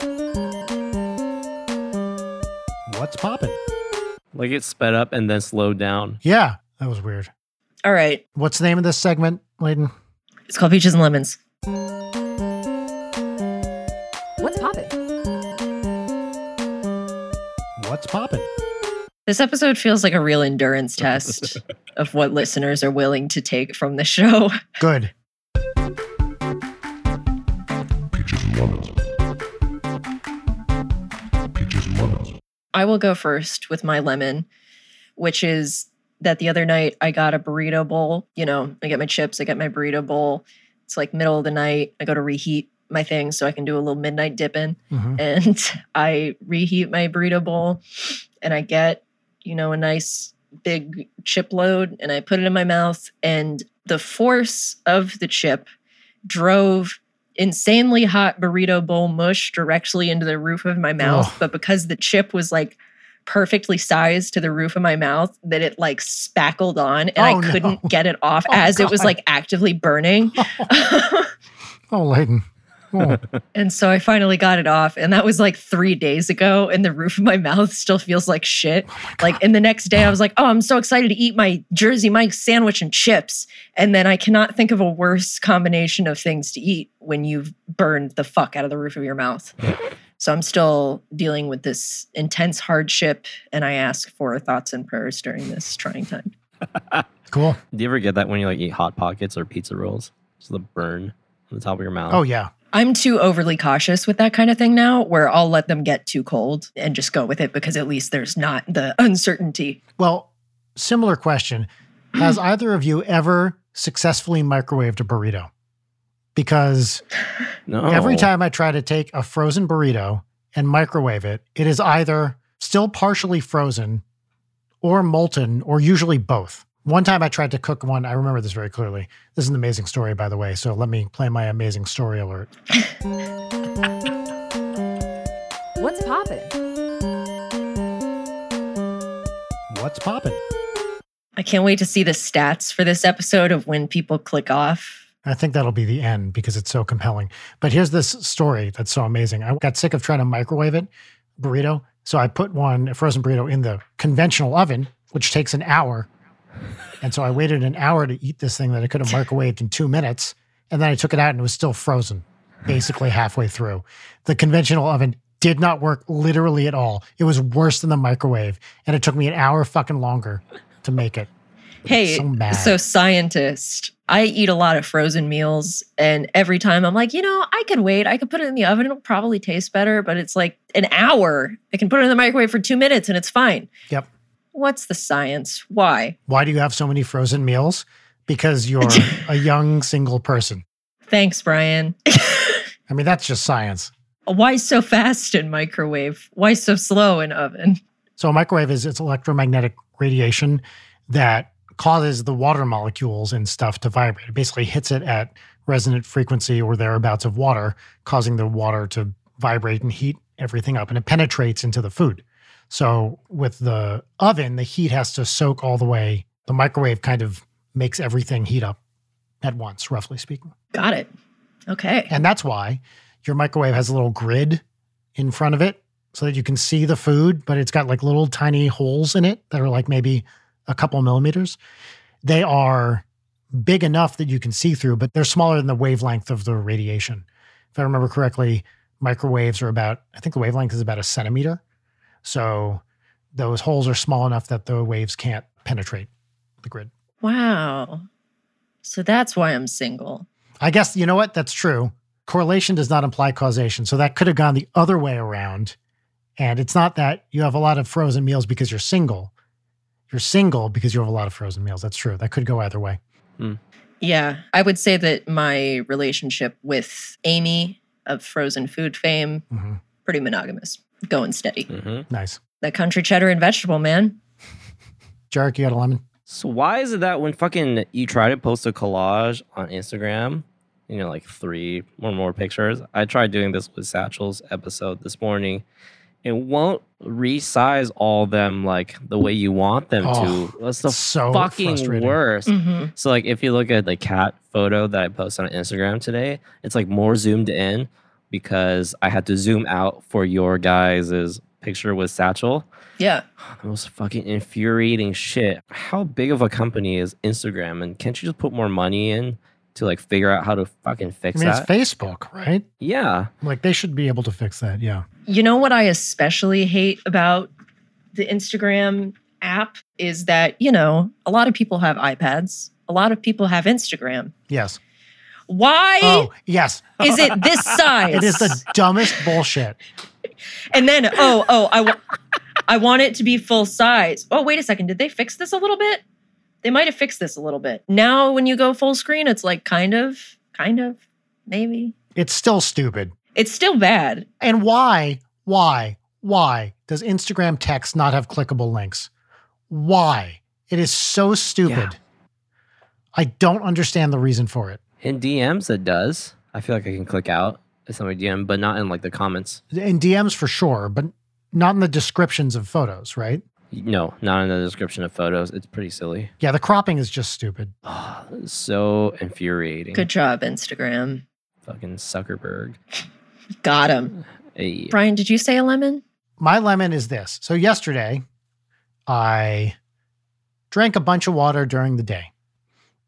What's poppin'? Like it sped up and then slowed down. Yeah, that was weird. All right. What's the name of this segment, Leighton? It's called Peaches and Lemons. What's poppin'? What's poppin'? This episode feels like a real endurance test of what listeners are willing to take from the show. Good. Peaches and lemons. Peaches and lemons. I will go first with my lemon, which is that the other night I got a burrito bowl. You know, I get my chips, I get my burrito bowl. It's like middle of the night. I go to reheat my thing so I can do a little midnight dipping. Mm-hmm. And I reheat my burrito bowl and I get, you know, a nice big chip load and I put it in my mouth. And the force of the chip drove insanely hot burrito bowl mush directly into the roof of my mouth. Oh. But because the chip was like perfectly sized to the roof of my mouth, that it like spackled on and oh, I couldn't no. get it off oh, as God. It was like actively burning. Oh, oh Layden. Oh. And so I finally got it off, and that was like three days ago, and the roof of my mouth still feels like shit. Oh like, and the next day I was like, oh, I'm so excited to eat my Jersey Mike's sandwich and chips. And then I cannot think of a worse combination of things to eat when you've burned the fuck out of the roof of your mouth. So I'm still dealing with this intense hardship, and I ask for thoughts and prayers during this trying time. Cool. Do you ever get that when you like eat Hot Pockets or pizza rolls? So the burn on the top of your mouth. Oh, yeah. I'm too overly cautious with that kind of thing now, where I'll let them get too cold and just go with it because at least there's not the uncertainty. Well, similar question. Has either of you ever successfully microwaved a burrito? Because no. every time I try to take a frozen burrito and microwave it, it is either still partially frozen or molten, or usually both. One time I tried to cook one. I remember this very clearly. This is an amazing story, by the way. So let me play my amazing story alert. What's poppin'? What's poppin'? I can't wait to see the stats for this episode of when people click off. I think that'll be the end because it's so compelling. But here's this story that's so amazing. I got sick of trying to microwave it, burrito. So I put one, a frozen burrito, in the conventional oven, which takes an hour. And so I waited an hour to eat this thing that I could have microwaved in two minutes. And then I took it out and it was still frozen, basically halfway through. The conventional oven did not work literally at all. It was worse than the microwave. And it took me an hour fucking longer to make it. Hey, so, so scientist, I eat a lot of frozen meals. And every time I'm like, you know, I could wait. I could put it in the oven. It'll probably taste better. But it's like an hour. I can put it in the microwave for two minutes and it's fine. Yep. What's the science? Why? Why do you have so many frozen meals? Because you're a young single person. Thanks, Brian. I mean, that's just science. Why so fast in microwave? Why so slow in oven? So a microwave is it's electromagnetic radiation that causes the water molecules and stuff to vibrate. It basically hits it at resonant frequency or thereabouts of water, causing the water to vibrate and heat everything up, and it penetrates into the food. So with the oven, the heat has to soak all the way. The microwave kind of makes everything heat up at once, roughly speaking. Got it. Okay. And that's why your microwave has a little grid in front of it so that you can see the food, but it's got like little tiny holes in it that are like maybe a couple millimeters. They are big enough that you can see through, but they're smaller than the wavelength of the radiation. If I remember correctly, microwaves are about, I think the wavelength is about a centimeter. So those holes are small enough that the waves can't penetrate the grid. Wow. So that's why I'm single. I guess, you know what? That's true. Correlation does not imply causation. So that could have gone the other way around. And it's not that you have a lot of frozen meals because you're single. You're single because you have a lot of frozen meals. That's true. That could go either way. Mm. Yeah. I would say that my relationship with Amy of Frozen Food fame, mm-hmm. pretty monogamous. Going steady. Mm-hmm. Nice. That country cheddar and vegetable, man. Jarek, you got a lemon? So why is it that when fucking you try to post a collage on Instagram, you know, like three or more pictures, I tried doing this with Satchel's episode this morning, it won't resize all them like the way you want them oh, to. That's the so fucking worst. Mm-hmm. So like if you look at the cat photo that I posted on Instagram today, it's like more zoomed in, because I had to zoom out for your guys' picture with Satchel. Yeah. The most fucking infuriating shit. How big of a company is Instagram? And can't you just put more money in to like figure out how to fucking fix that? I mean, that? It's Facebook, right? Yeah. Like they should be able to fix that, yeah. You know what I especially hate about the Instagram app is that, you know, a lot of people have iPads. A lot of people have Instagram. Yes. Why oh, yes. is it this size? It is the dumbest bullshit. And then, oh, oh, I, w- I want it to be full size. Oh, wait a second. Did they fix this a little bit? They might have fixed this a little bit. Now when you go full screen, it's like kind of, kind of, maybe. It's still stupid. It's still bad. And why, why, why does Instagram text not have clickable links? Why? It is so stupid. Yeah. I don't understand the reason for it. In D Ms, it does. I feel like I can click out if somebody D M, but not in like the comments. In D Ms for sure, but not in the descriptions of photos, right? No, not in the description of photos. It's pretty silly. Yeah, the cropping is just stupid. Oh, so infuriating. Good job, Instagram. Fucking Zuckerberg. Got him. Hey. Brian, did you say a lemon? My lemon is this. So yesterday, I drank a bunch of water during the day.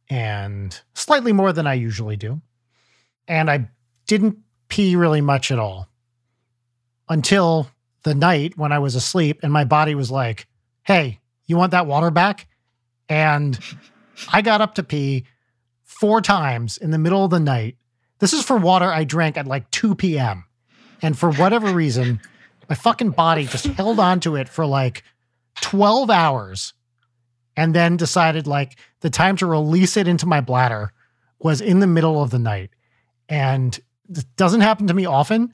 And slightly more than I usually do. And I didn't pee really much at all until the night when I was asleep and my body was like, hey, you want that water back? And I got up to pee four times in the middle of the night. This is for water I drank at like two p.m. And for whatever reason, my fucking body just held on to it for like twelve hours. And then decided like the time to release it into my bladder was in the middle of the night. And it doesn't happen to me often,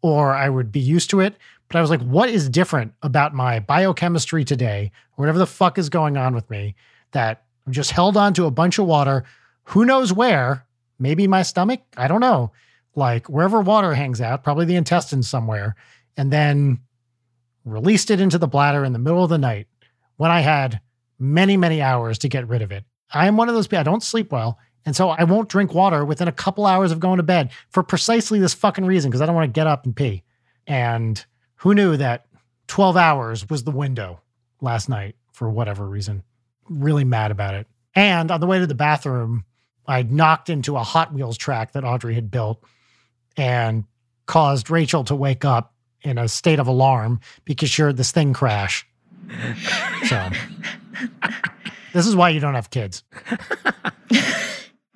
or I would be used to it. But I was like, what is different about my biochemistry today, or whatever the fuck is going on with me, that I'm just held on to a bunch of water, who knows where, maybe my stomach, I don't know, like wherever water hangs out, probably the intestines somewhere, and then released it into the bladder in the middle of the night when I had many, many hours to get rid of it. I am one of those people, I don't sleep well, and so I won't drink water within a couple hours of going to bed for precisely this fucking reason, because I don't want to get up and pee. And who knew that twelve hours was the window last night for whatever reason. Really mad about it. And on the way to the bathroom, I knocked into a Hot Wheels track that Audrey had built and caused Rachel to wake up in a state of alarm because she heard this thing crash. So... This is why you don't have kids.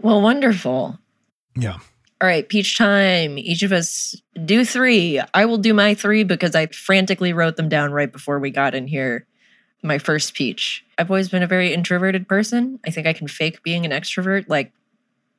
Well, wonderful. Yeah. All right, peach time. Each of us do three. I will do my three because I frantically wrote them down right before we got in here. My first peach. I've always been a very introverted person. I think I can fake being an extrovert like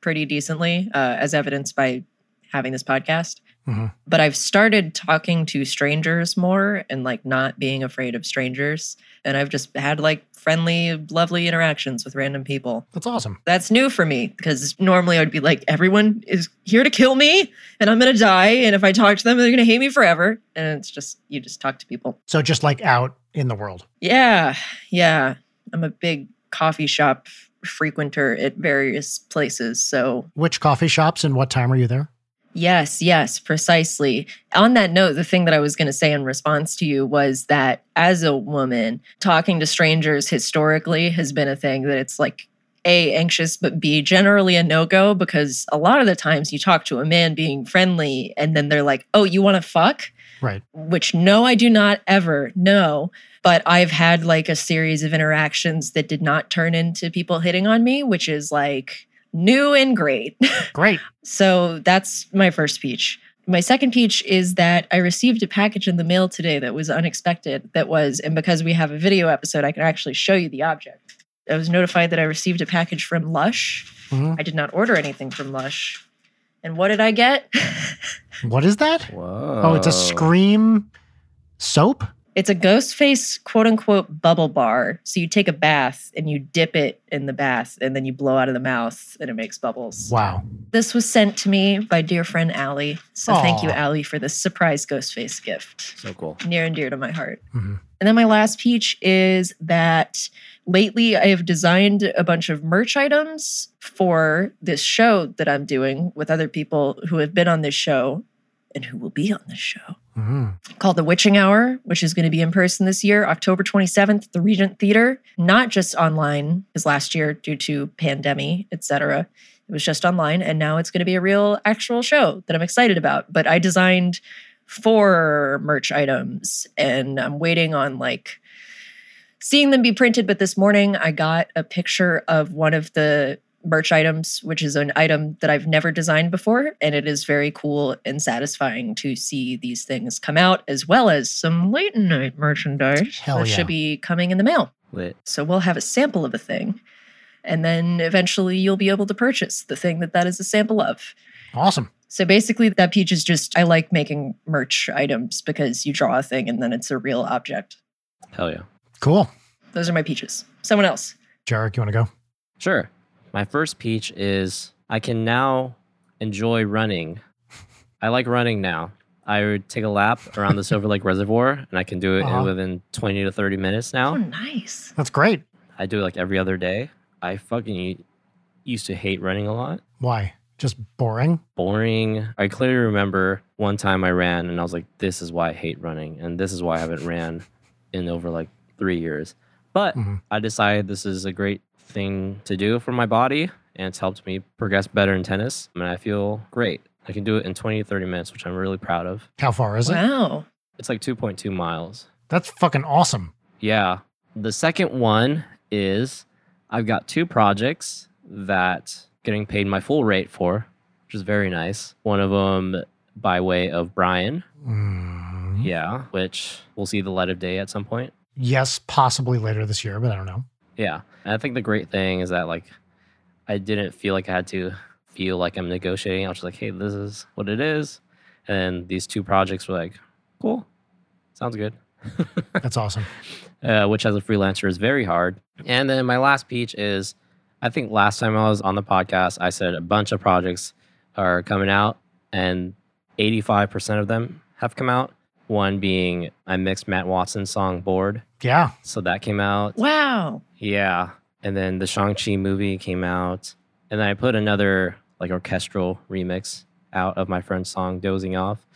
pretty decently, uh, as evidenced by having this podcast. Mm-hmm. But I've started talking to strangers more and like not being afraid of strangers. And I've just had like friendly, lovely interactions with random people. That's awesome. That's new for me because normally I'd be like, everyone is here to kill me and I'm going to die. And if I talk to them, they're going to hate me forever. And it's just, you just talk to people. So just like out in the world. Yeah. Yeah. I'm a big coffee shop frequenter at various places. So which coffee shops and what time are you there? Yes, yes, precisely. On that note, the thing that I was going to say in response to you was that as a woman, talking to strangers historically has been a thing that it's like, A, anxious, but B, generally a no-go because a lot of the times you talk to a man being friendly and then they're like, oh, you want to fuck? Right. Which no, I do not ever. No. But I've had like a series of interactions that did not turn into people hitting on me, which is like... new and great. Great. So that's my first peach. My second peach is that I received a package in the mail today that was unexpected. That was, and because we have a video episode, I can actually show you the object. I was notified that I received a package from Lush. Mm-hmm. I did not order anything from Lush. And what did I get? What is that? Whoa. Oh, it's a Scream soap? It's a Ghostface, quote-unquote, bubble bar. So you take a bath and you dip it in the bath and then you blow out of the mouth and it makes bubbles. Wow. This was sent to me by dear friend Allie. So Aww. Thank you, Allie, for this surprise Ghostface gift. So cool. Near and dear to my heart. Mm-hmm. And then my last peach is that lately I have designed a bunch of merch items for this show that I'm doing with other people who have been on this show and who will be on this show. Mm-hmm. Called The Witching Hour, which is going to be in person this year, October twenty-seventh, the Regent Theater. Not just online, because last year, due to pandemic, et cetera, it was just online. And now it's going to be a real, actual show that I'm excited about. But I designed four merch items, and I'm waiting on, like, seeing them be printed. But this morning, I got a picture of one of the merch items, which is an item that I've never designed before. And it is very cool and satisfying to see these things come out, as well as some late night merchandise Hell that yeah. should be coming in the mail. Lit. So we'll have a sample of a thing. And then eventually you'll be able to purchase the thing that that is a sample of. Awesome. So basically that peach is just, I like making merch items because you draw a thing and then it's a real object. Hell yeah. Cool. Those are my peaches. Someone else. Jarek, you want to go? Sure. My first peach is I can now enjoy running. I like running now. I would take a lap around the Silver Lake Reservoir, and I can do it uh-huh. in within twenty to thirty minutes now. Oh, nice. That's great. I do it like every other day. I fucking used to hate running a lot. Why? Just boring? Boring. I clearly remember one time I ran, and I was like, this is why I hate running, and this is why I haven't ran in over like three years. But mm-hmm. I decided this is a great thing to do for my body, and it's helped me progress better in tennis, and I feel great. I can do it in twenty to thirty minutes, which I'm really proud of. How far is wow. it? Wow. It's like two point two miles. That's fucking awesome. Yeah. The second one is I've got two projects that I'm getting paid my full rate for, which is very nice. One of them by way of Brian. Mm. Yeah, which we'll see the light of day at some point. Yes, possibly later this year, but I don't know. Yeah. And I think the great thing is that like I didn't feel like I had to feel like I'm negotiating. I was just like, hey, this is what it is. And these two projects were like, cool. Sounds good. That's awesome. Uh, which as a freelancer is very hard. And then my last peach is, I think last time I was on the podcast, I said a bunch of projects are coming out and eighty-five percent of them have come out. One being I mixed Matt Watson's song Bored. Yeah. So that came out. Wow. Yeah. And then the Shang-Chi movie came out. And then I put another like orchestral remix out of my friend's song Dozing Off.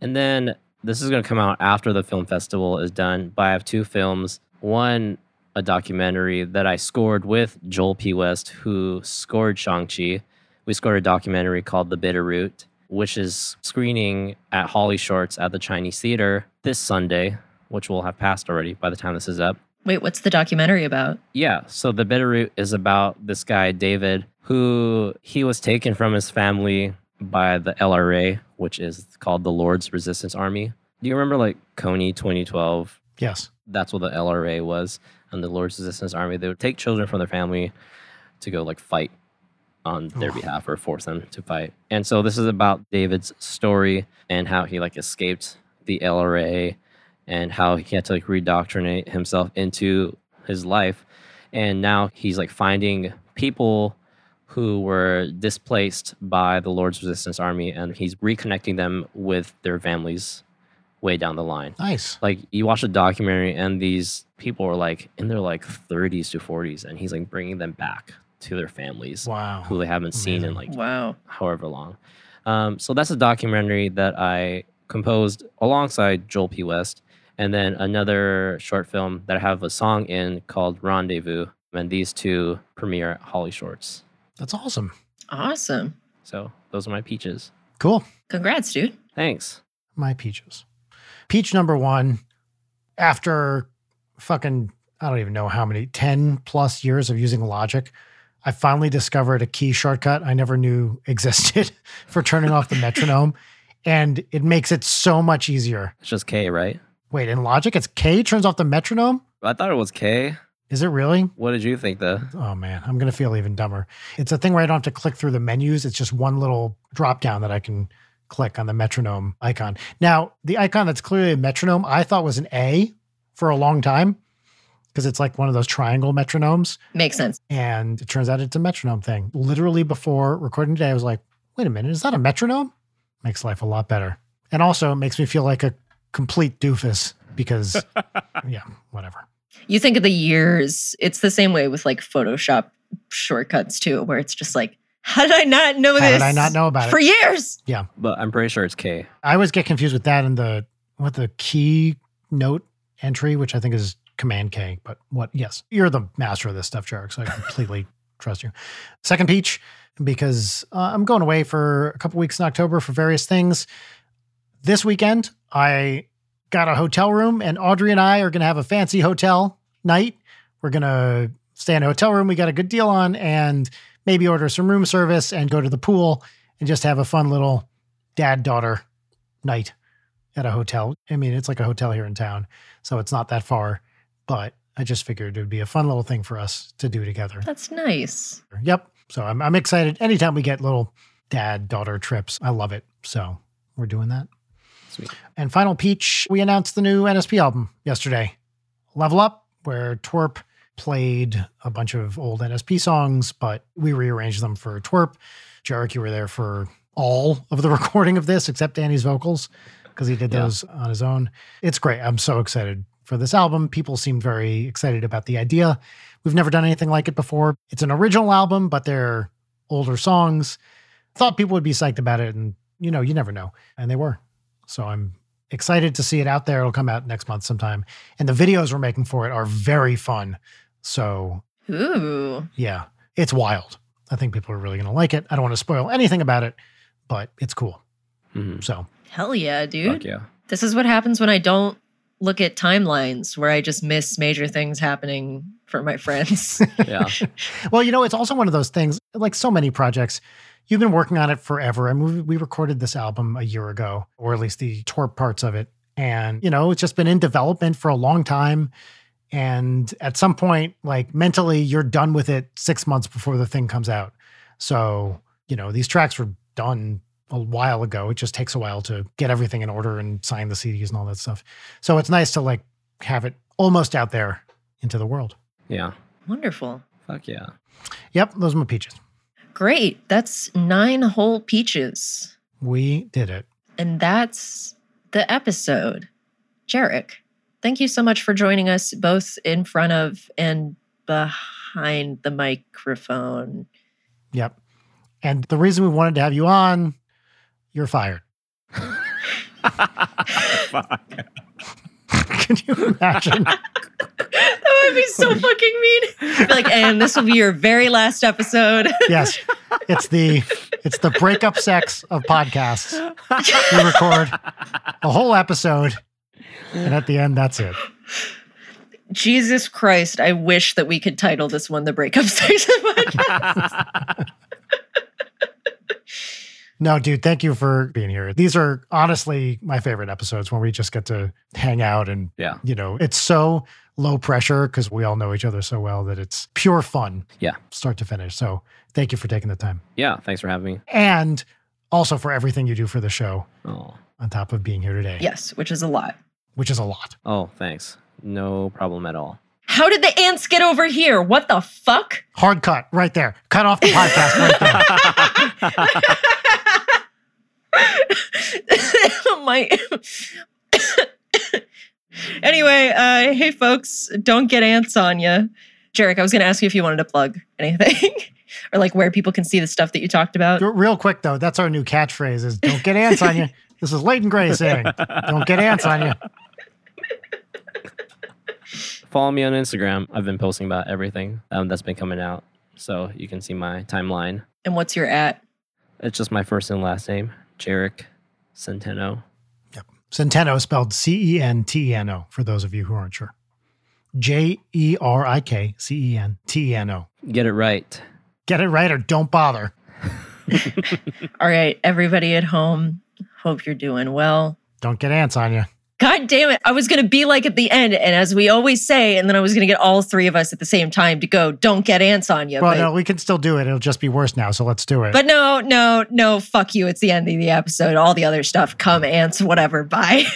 And then this is going to come out after the film festival is done. But I have two films. One, a documentary that I scored with Joel P. West, who scored Shang-Chi. We scored a documentary called The Bitter Root, which is screening at Holly Shorts at the Chinese Theater this Sunday, which will have passed already by the time this is up. Wait, what's the documentary about? Yeah, so The Bitter Root is about this guy, David, who he was taken from his family by the L R A, which is called the Lord's Resistance Army. Do you remember like Kony twenty twelve? Yes. That's what the L R A was, and the Lord's Resistance Army. They would take children from their family to go like fight on their oh. behalf or force them to fight. And so this is about David's story and how he like escaped the L R A and how he had to like redoctrinate himself into his life. And now he's like finding people who were displaced by the Lord's Resistance Army, and he's reconnecting them with their families way down the line. Nice. Like you watch a documentary and these people are like in their like thirties to forties, and he's like bringing them back to their families, wow. who they haven't seen really? in like wow. however long. Um, so that's a documentary that I composed alongside Joel P. West. And then another short film that I have a song in called Rendezvous. And these two premiere at Holly Shorts. That's awesome. Awesome. So those are my peaches. Cool. Congrats, dude. Thanks. My peaches. Peach number one, after fucking, I don't even know how many, ten plus years of using Logic, I finally discovered a key shortcut I never knew existed for turning off the metronome, and it makes it so much easier. It's just K, right? Wait, in Logic, it's K turns off the metronome? I thought it was K. Is it really? What did you think, though? Oh, man, I'm going to feel even dumber. It's a thing where I don't have to click through the menus. It's just one little drop down that I can click on the metronome icon. Now, the icon that's clearly a metronome, I thought was an A for a long time, because it's like one of those triangle metronomes. Makes sense. And it turns out it's a metronome thing. Literally before recording today, I was like, wait a minute, is that a metronome? Makes life a lot better. And also it makes me feel like a complete doofus because, yeah, whatever. You think of the years, it's the same way with like Photoshop shortcuts too, where it's just like, how did I not know how this? How did I not know about it? For years. Yeah. But I'm pretty sure it's K. I always get confused with that and the, what the key note entry, which I think is Command K, but what? Yes, you're the master of this stuff, Jarek, so I completely trust you. Second peach, because uh, I'm going away for a couple weeks in October for various things. This weekend, I got a hotel room, and Audrey and I are going to have a fancy hotel night. We're going to stay in a hotel room we got a good deal on, and maybe order some room service and go to the pool and just have a fun little dad-daughter night at a hotel. I mean, it's like a hotel here in town, so it's not that far. But I just figured it would be a fun little thing for us to do together. That's nice. Yep. So I'm I'm excited. Anytime we get little dad-daughter trips. I love it. So we're doing that. Sweet. And Final Peach, we announced the new N S P album yesterday, Level Up, where Twerp played a bunch of old N S P songs, but we rearranged them for Twerp. Jarek, you were there for all of the recording of this, except Danny's vocals, because he did yeah. those on his own. It's great. I'm so excited for this album. People seem very excited about the idea. We've never done anything like it before. It's an original album, but they're older songs. Thought people would be psyched about it, and you know, you never know. And they were. So I'm excited to see it out there. It'll come out next month sometime. And the videos we're making for it are very fun. So, ooh. Yeah, it's wild. I think people are really going to like it. I don't want to spoil anything about it, but it's cool. Mm-hmm. So, hell yeah, dude. Fuck yeah. This is what happens when I don't look at timelines, where I just miss major things happening for my friends. Yeah. Well, you know, it's also one of those things, like so many projects, you've been working on it forever. I mean, we recorded this album a year ago, or at least the tour parts of it. And, you know, it's just been in development for a long time. And at some point, like mentally, you're done with it six months before the thing comes out. So, you know, these tracks were done a while ago. It just takes a while to get everything in order and sign the C Ds and all that stuff. So it's nice to like have it almost out there into the world. Yeah. Wonderful. Fuck yeah. Yep. Those are my peaches. Great. That's nine whole peaches. We did it. And that's the episode. Jarek, thank you so much for joining us both in front of and behind the microphone. Yep. And the reason we wanted to have you on, you're fired. Fuck. Can you imagine? That would be so fucking mean. I'd be like, and this will be your very last episode. Yes. It's the it's the breakup sex of podcasts. We record a whole episode, and at the end, that's it. Jesus Christ, I wish that we could title this one The Breakup Sex of Podcasts. No, dude, thank you for being here. These are honestly my favorite episodes when we just get to hang out and, yeah. you know, it's so low pressure because we all know each other so well that it's pure fun. Yeah. Start to finish. So thank you for taking the time. Yeah. Thanks for having me. And also for everything you do for the show oh. on top of being here today. Yes, which is a lot. Which is a lot. Oh, thanks. No problem at all. How did the ants get over here? What the fuck? Hard cut right there. Cut off the podcast right there. My anyway, uh, hey folks, don't get ants on you. Jarek, I was going to ask you if you wanted to plug anything or like where people can see the stuff that you talked about. Real quick though, that's our new catchphrase is don't get ants on you. This is Leighton Gray saying, don't get ants on you. Follow me on Instagram. I've been posting about everything um, that's been coming out. So you can see my timeline. And what's your at? It's just my first and last name, Jarek Centeno. Yep. Centeno spelled C E N T E N O for those of you who aren't sure. J E R I K C E N T E N O. Get it right. Get it right or don't bother. All right, everybody at home, hope you're doing well. Don't get ants on you. God damn it. I was going to be like at the end, and as we always say, and then I was going to get all three of us at the same time to go, don't get ants on you. Well, but, no, we can still do it. It'll just be worse now, so let's do it. But no, no, no, fuck you. It's the end of the episode. All the other stuff, come ants, whatever, bye.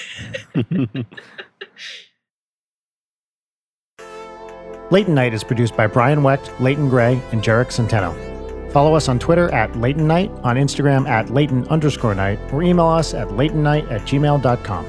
Leighton Night is produced by Brian Wecht, Leighton Gray, and Jarek Centeno. Follow us on Twitter at Leighton Night, on Instagram at Leighton underscore night, or email us at LeightonNight at gmail dot com.